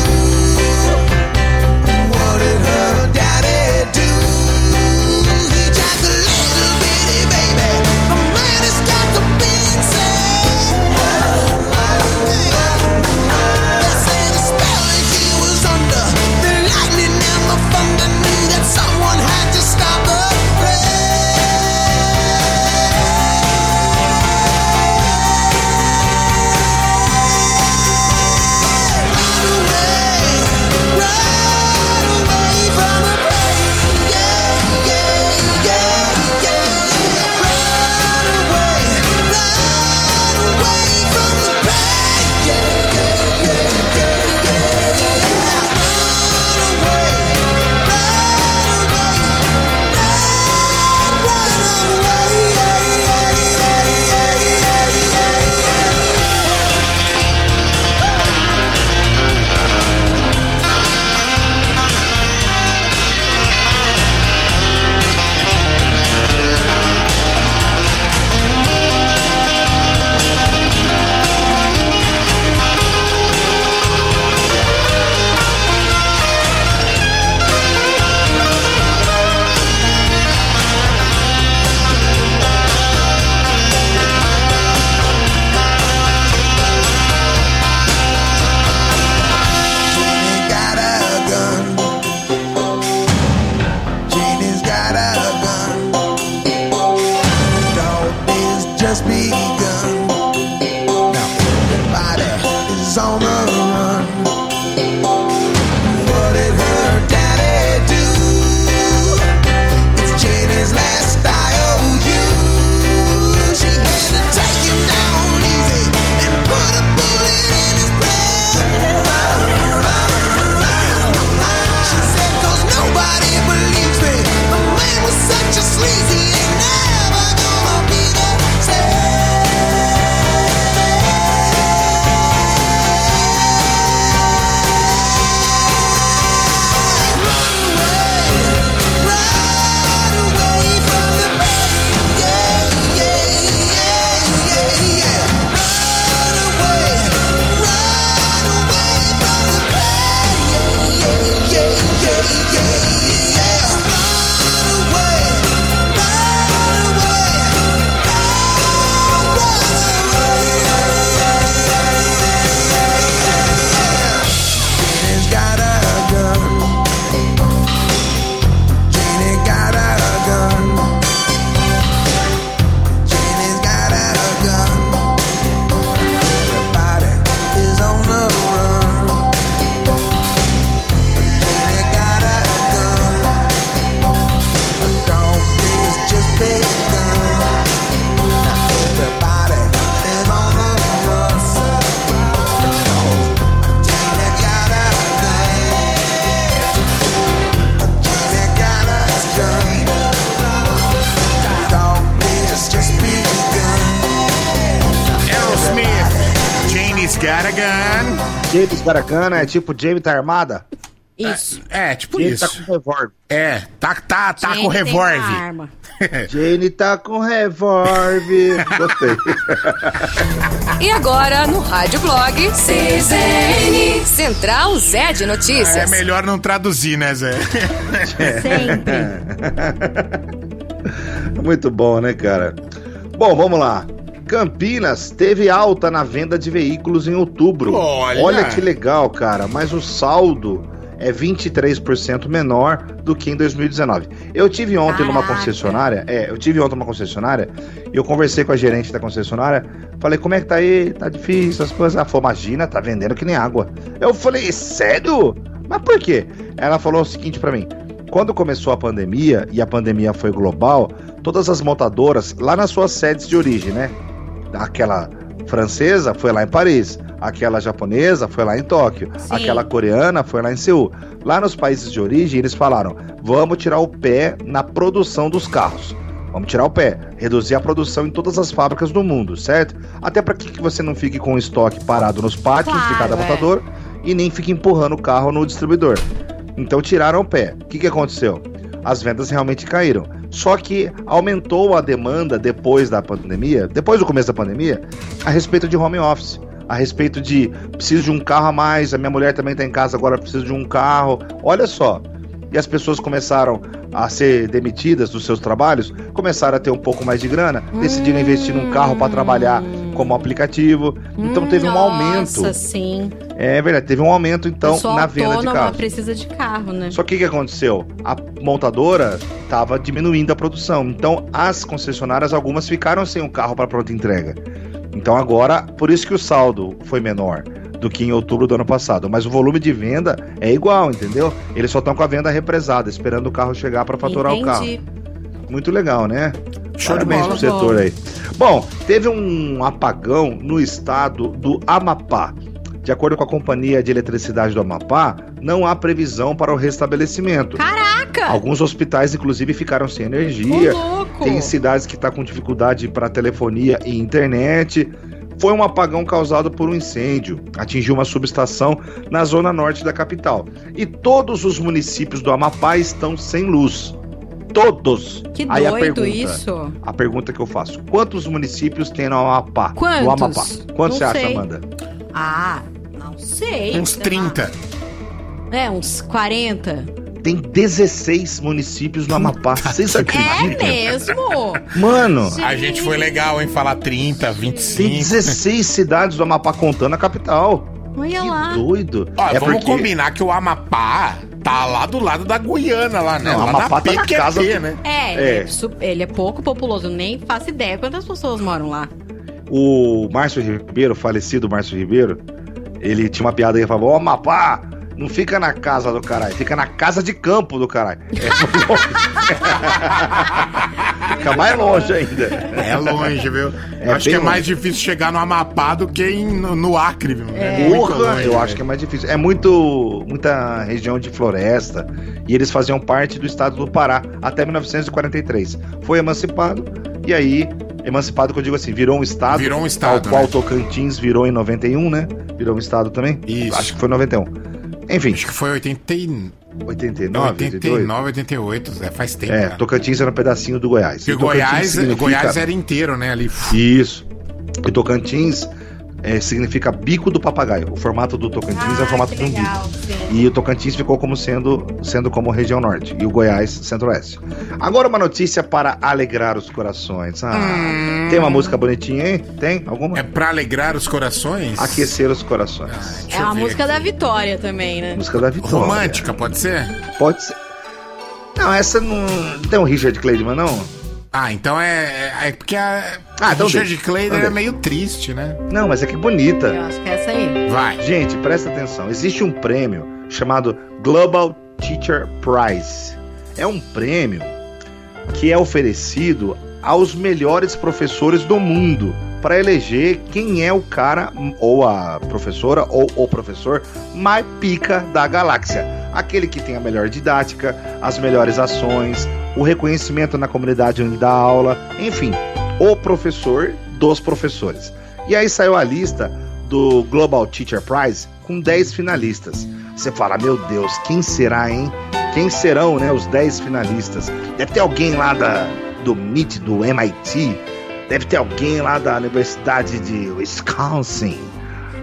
James Garacana é tipo Jamie tá armada? Isso. É tipo Jane isso. Jane tá com revólver. É, tá com revólver. Jane tá com revólver. Gostei. E agora, no Rádio Blog, CZN, Central Zé de Notícias. É melhor não traduzir, né, Zé? Sempre. Muito bom, né, cara? Bom, vamos lá. Campinas teve alta na venda de veículos em outubro. Olha que legal, cara. Mas o saldo é 23% menor do que em 2019. Eu tive ontem numa concessionária, e eu conversei com a gerente da concessionária, falei, como é que tá aí? Tá difícil as coisas? Ela falou, imagina, tá vendendo que nem água. Eu falei, sério? Mas por quê? Ela falou o seguinte pra mim, quando começou a pandemia, e a pandemia foi global, todas as montadoras, lá nas suas sedes de origem, né? Aquela francesa foi lá em Paris, aquela japonesa foi lá em Tóquio, sim, aquela coreana foi lá em Seul. Lá nos países de origem, eles falaram, vamos tirar o pé na produção dos carros. Vamos tirar o pé, reduzir a produção em todas as fábricas do mundo, certo? Até para que você não fique com o estoque parado nos pátios, claro, de cada montador, e nem fique empurrando o carro no distribuidor. Então tiraram o pé. O que aconteceu? As vendas realmente caíram. Só que aumentou a demanda depois da pandemia, depois do começo da pandemia, a respeito de home office, a respeito de preciso de um carro a mais, a minha mulher também está em casa agora, preciso de um carro. Olha só. E as pessoas começaram a ser demitidas dos seus trabalhos, começaram a ter um pouco mais de grana, decidiram investir num carro para trabalhar como aplicativo. Então teve um aumento. Nossa, sim. É verdade, teve um aumento então na venda de carro. Precisa de carro, né? Só que o que aconteceu? A montadora estava diminuindo a produção. Então as concessionárias, algumas ficaram sem um carro para pronta entrega. Então agora, por isso que o saldo foi menor do que em outubro do ano passado, mas o volume de venda é igual, entendeu? Eles só estão com a venda represada, esperando o carro chegar para faturar, entendi, o carro. Muito legal, né? Show. Parabéns pro setor aí. Bom, teve um apagão no estado do Amapá. De acordo com a Companhia de Eletricidade do Amapá, não há previsão para o restabelecimento. Caraca! Alguns hospitais, inclusive, ficaram sem energia. Tem cidades que estão com dificuldade para telefonia e internet. Foi um apagão causado por um incêndio. Atingiu uma subestação na zona norte da capital. E todos os municípios do Amapá estão sem luz. Todos! Que doido. Aí a pergunta que eu faço. Quantos municípios tem no Amapá? Quantos? No Amapá. Quantos não você sei. Acha, Amanda? Ah, não sei. Uns 30. Uns 40. Tem 16 municípios no Amapá. Vocês acreditam? É mesmo? Mano. Sim. A gente foi legal, hein? Falar 30, 25. Tem 16 cidades do Amapá contando a capital. Olha que lá. Que doido. Ó, vamos combinar que o Amapá tá lá do lado da Guiana, lá, né? Não, o Amapá tá na casa, né? Ele é pouco populoso. Nem faço ideia quantas pessoas moram lá. O Márcio Ribeiro, falecido Márcio Ribeiro, ele tinha uma piada aí, falava, ó, Amapá! Não fica na casa do caralho, fica na casa de campo do caralho. É longe. Fica mais longe ainda. É longe, viu? É, eu acho que é mais difícil chegar no Amapá do que no Acre, viu? É. Eu acho que é mais difícil. É muita região de floresta. E eles faziam parte do estado do Pará até 1943. Foi emancipado, e aí... Emancipado, que eu digo assim, virou um estado, tal qual Tocantins virou em 91, né? Virou um estado também? Isso. Acho que foi 91. Enfim. Acho que foi 89, 88, faz tempo. É, cara. Tocantins era um pedacinho do Goiás. E Goiás era inteiro, né? Ali. Isso. E Tocantins significa bico do papagaio. O formato do Tocantins é o formato de um bico. E o Tocantins ficou como sendo como região norte. E o Goiás, centro-oeste. Agora uma notícia para alegrar os corações. Tem uma música bonitinha, hein? Tem? Alguma? É para alegrar os corações? Aquecer os corações. É uma música da Vitória também, né? Música da Vitória. Romântica, pode ser? Pode ser. Não, essa não... Tem um Richard Clayderman, não? Ah, então é porque a Richard Clayder é meio triste, né? Não, mas é que é bonita. Eu acho que é essa aí. Vai. Gente, presta atenção. Existe um prêmio chamado Global Teacher Prize. É um prêmio que é oferecido aos melhores professores do mundo para eleger quem é o cara ou a professora ou o professor mais pica da galáxia. Aquele que tem a melhor didática, as melhores ações, o reconhecimento na comunidade onde dá aula, enfim, o professor dos professores. E aí saiu a lista do Global Teacher Prize com 10 finalistas. Você fala, meu Deus, quem será, hein? Quem serão, né, os 10 finalistas? Deve ter alguém lá do MIT, do MIT, deve ter alguém lá da Universidade de Wisconsin,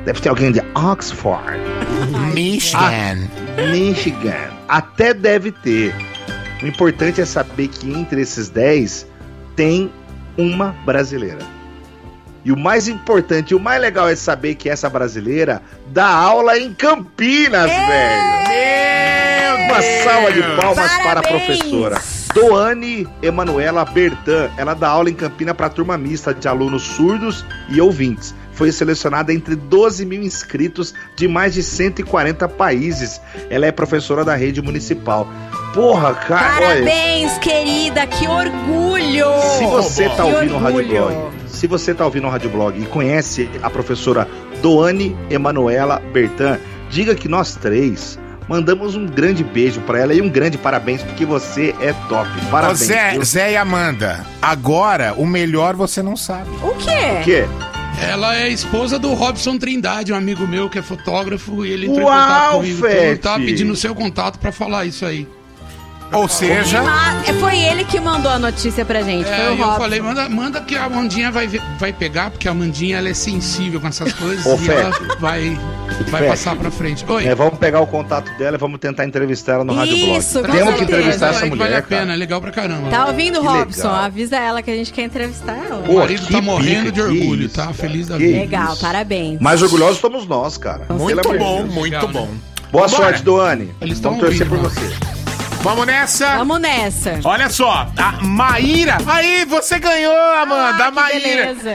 deve ter alguém de Oxford, Michigan, até deve ter. O importante é saber que entre esses 10 tem uma brasileira. E o mais importante, o mais legal é saber que essa brasileira dá aula em Campinas, velho. Uma salva de palmas. Parabéns para a professora Doane Emanuela Bertan. Ela dá aula em Campinas para turma mista de alunos surdos e ouvintes. Foi selecionada entre 12 mil inscritos de mais de 140 países. Ela é professora da rede municipal. Porra, cara! Parabéns, olha, querida! Que orgulho! Se você tá ouvindo o Rádio Blog, se você tá ouvindo o Rádio Blog e conhece a professora Doane Emanuela Bertan, diga que nós três mandamos um grande beijo pra ela e um grande parabéns, porque você é top. Parabéns. Ô, Zé e Amanda, agora o melhor você não sabe. O quê? O quê? Ela é esposa do Robson Trindade, um amigo meu que é fotógrafo, e ele entrou em contato comigo. Ele tá pedindo o seu contato pra falar isso aí. Ou seja... Foi ele que mandou a notícia pra gente, foi o Robson. Eu falei, manda que a Amandinha vai pegar, porque a Amandinha ela é sensível com essas coisas e ela vai passar pra frente. Oi. Vamos pegar o contato dela e vamos tentar entrevistar ela no Rádio Blog. Isso, temos que entrevistar essa mulher, vale a pena, é legal pra caramba. Tá ouvindo, Robson? Legal. Avisa ela que a gente quer entrevistar ela. O marido tá morrendo de orgulho, tá? Cara. Feliz da vida. Legal, parabéns. Mais orgulhosos somos nós, cara. Muito bom, muito bom. Boa sorte, Doane. Vamos torcer por você. Vamos nessa? Vamos nessa. Olha só, a Maíra. Aí, você ganhou, Amanda. A Maíra. Beleza.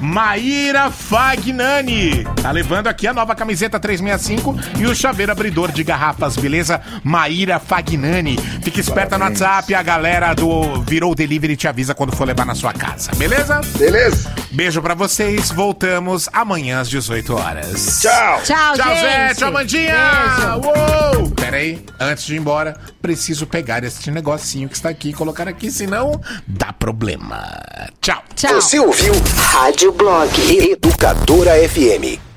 Maíra Fagnani. Tá levando aqui a nova camiseta 365 e o chaveiro abridor de garrafas, beleza? Maíra Fagnani. Fica esperta no WhatsApp, a galera do Virou Delivery te avisa quando for levar na sua casa, beleza? Beleza. Beijo pra vocês. Voltamos amanhã às 18 horas. Tchau. Tchau, gente. Tchau, Zé. Tchau, Mandinha. Uou. Pera aí, antes de ir embora, preciso pegar este negocinho que está aqui e colocar aqui, senão dá problema. Tchau. Tchau. Você ouviu Rádio Blog Educadora FM.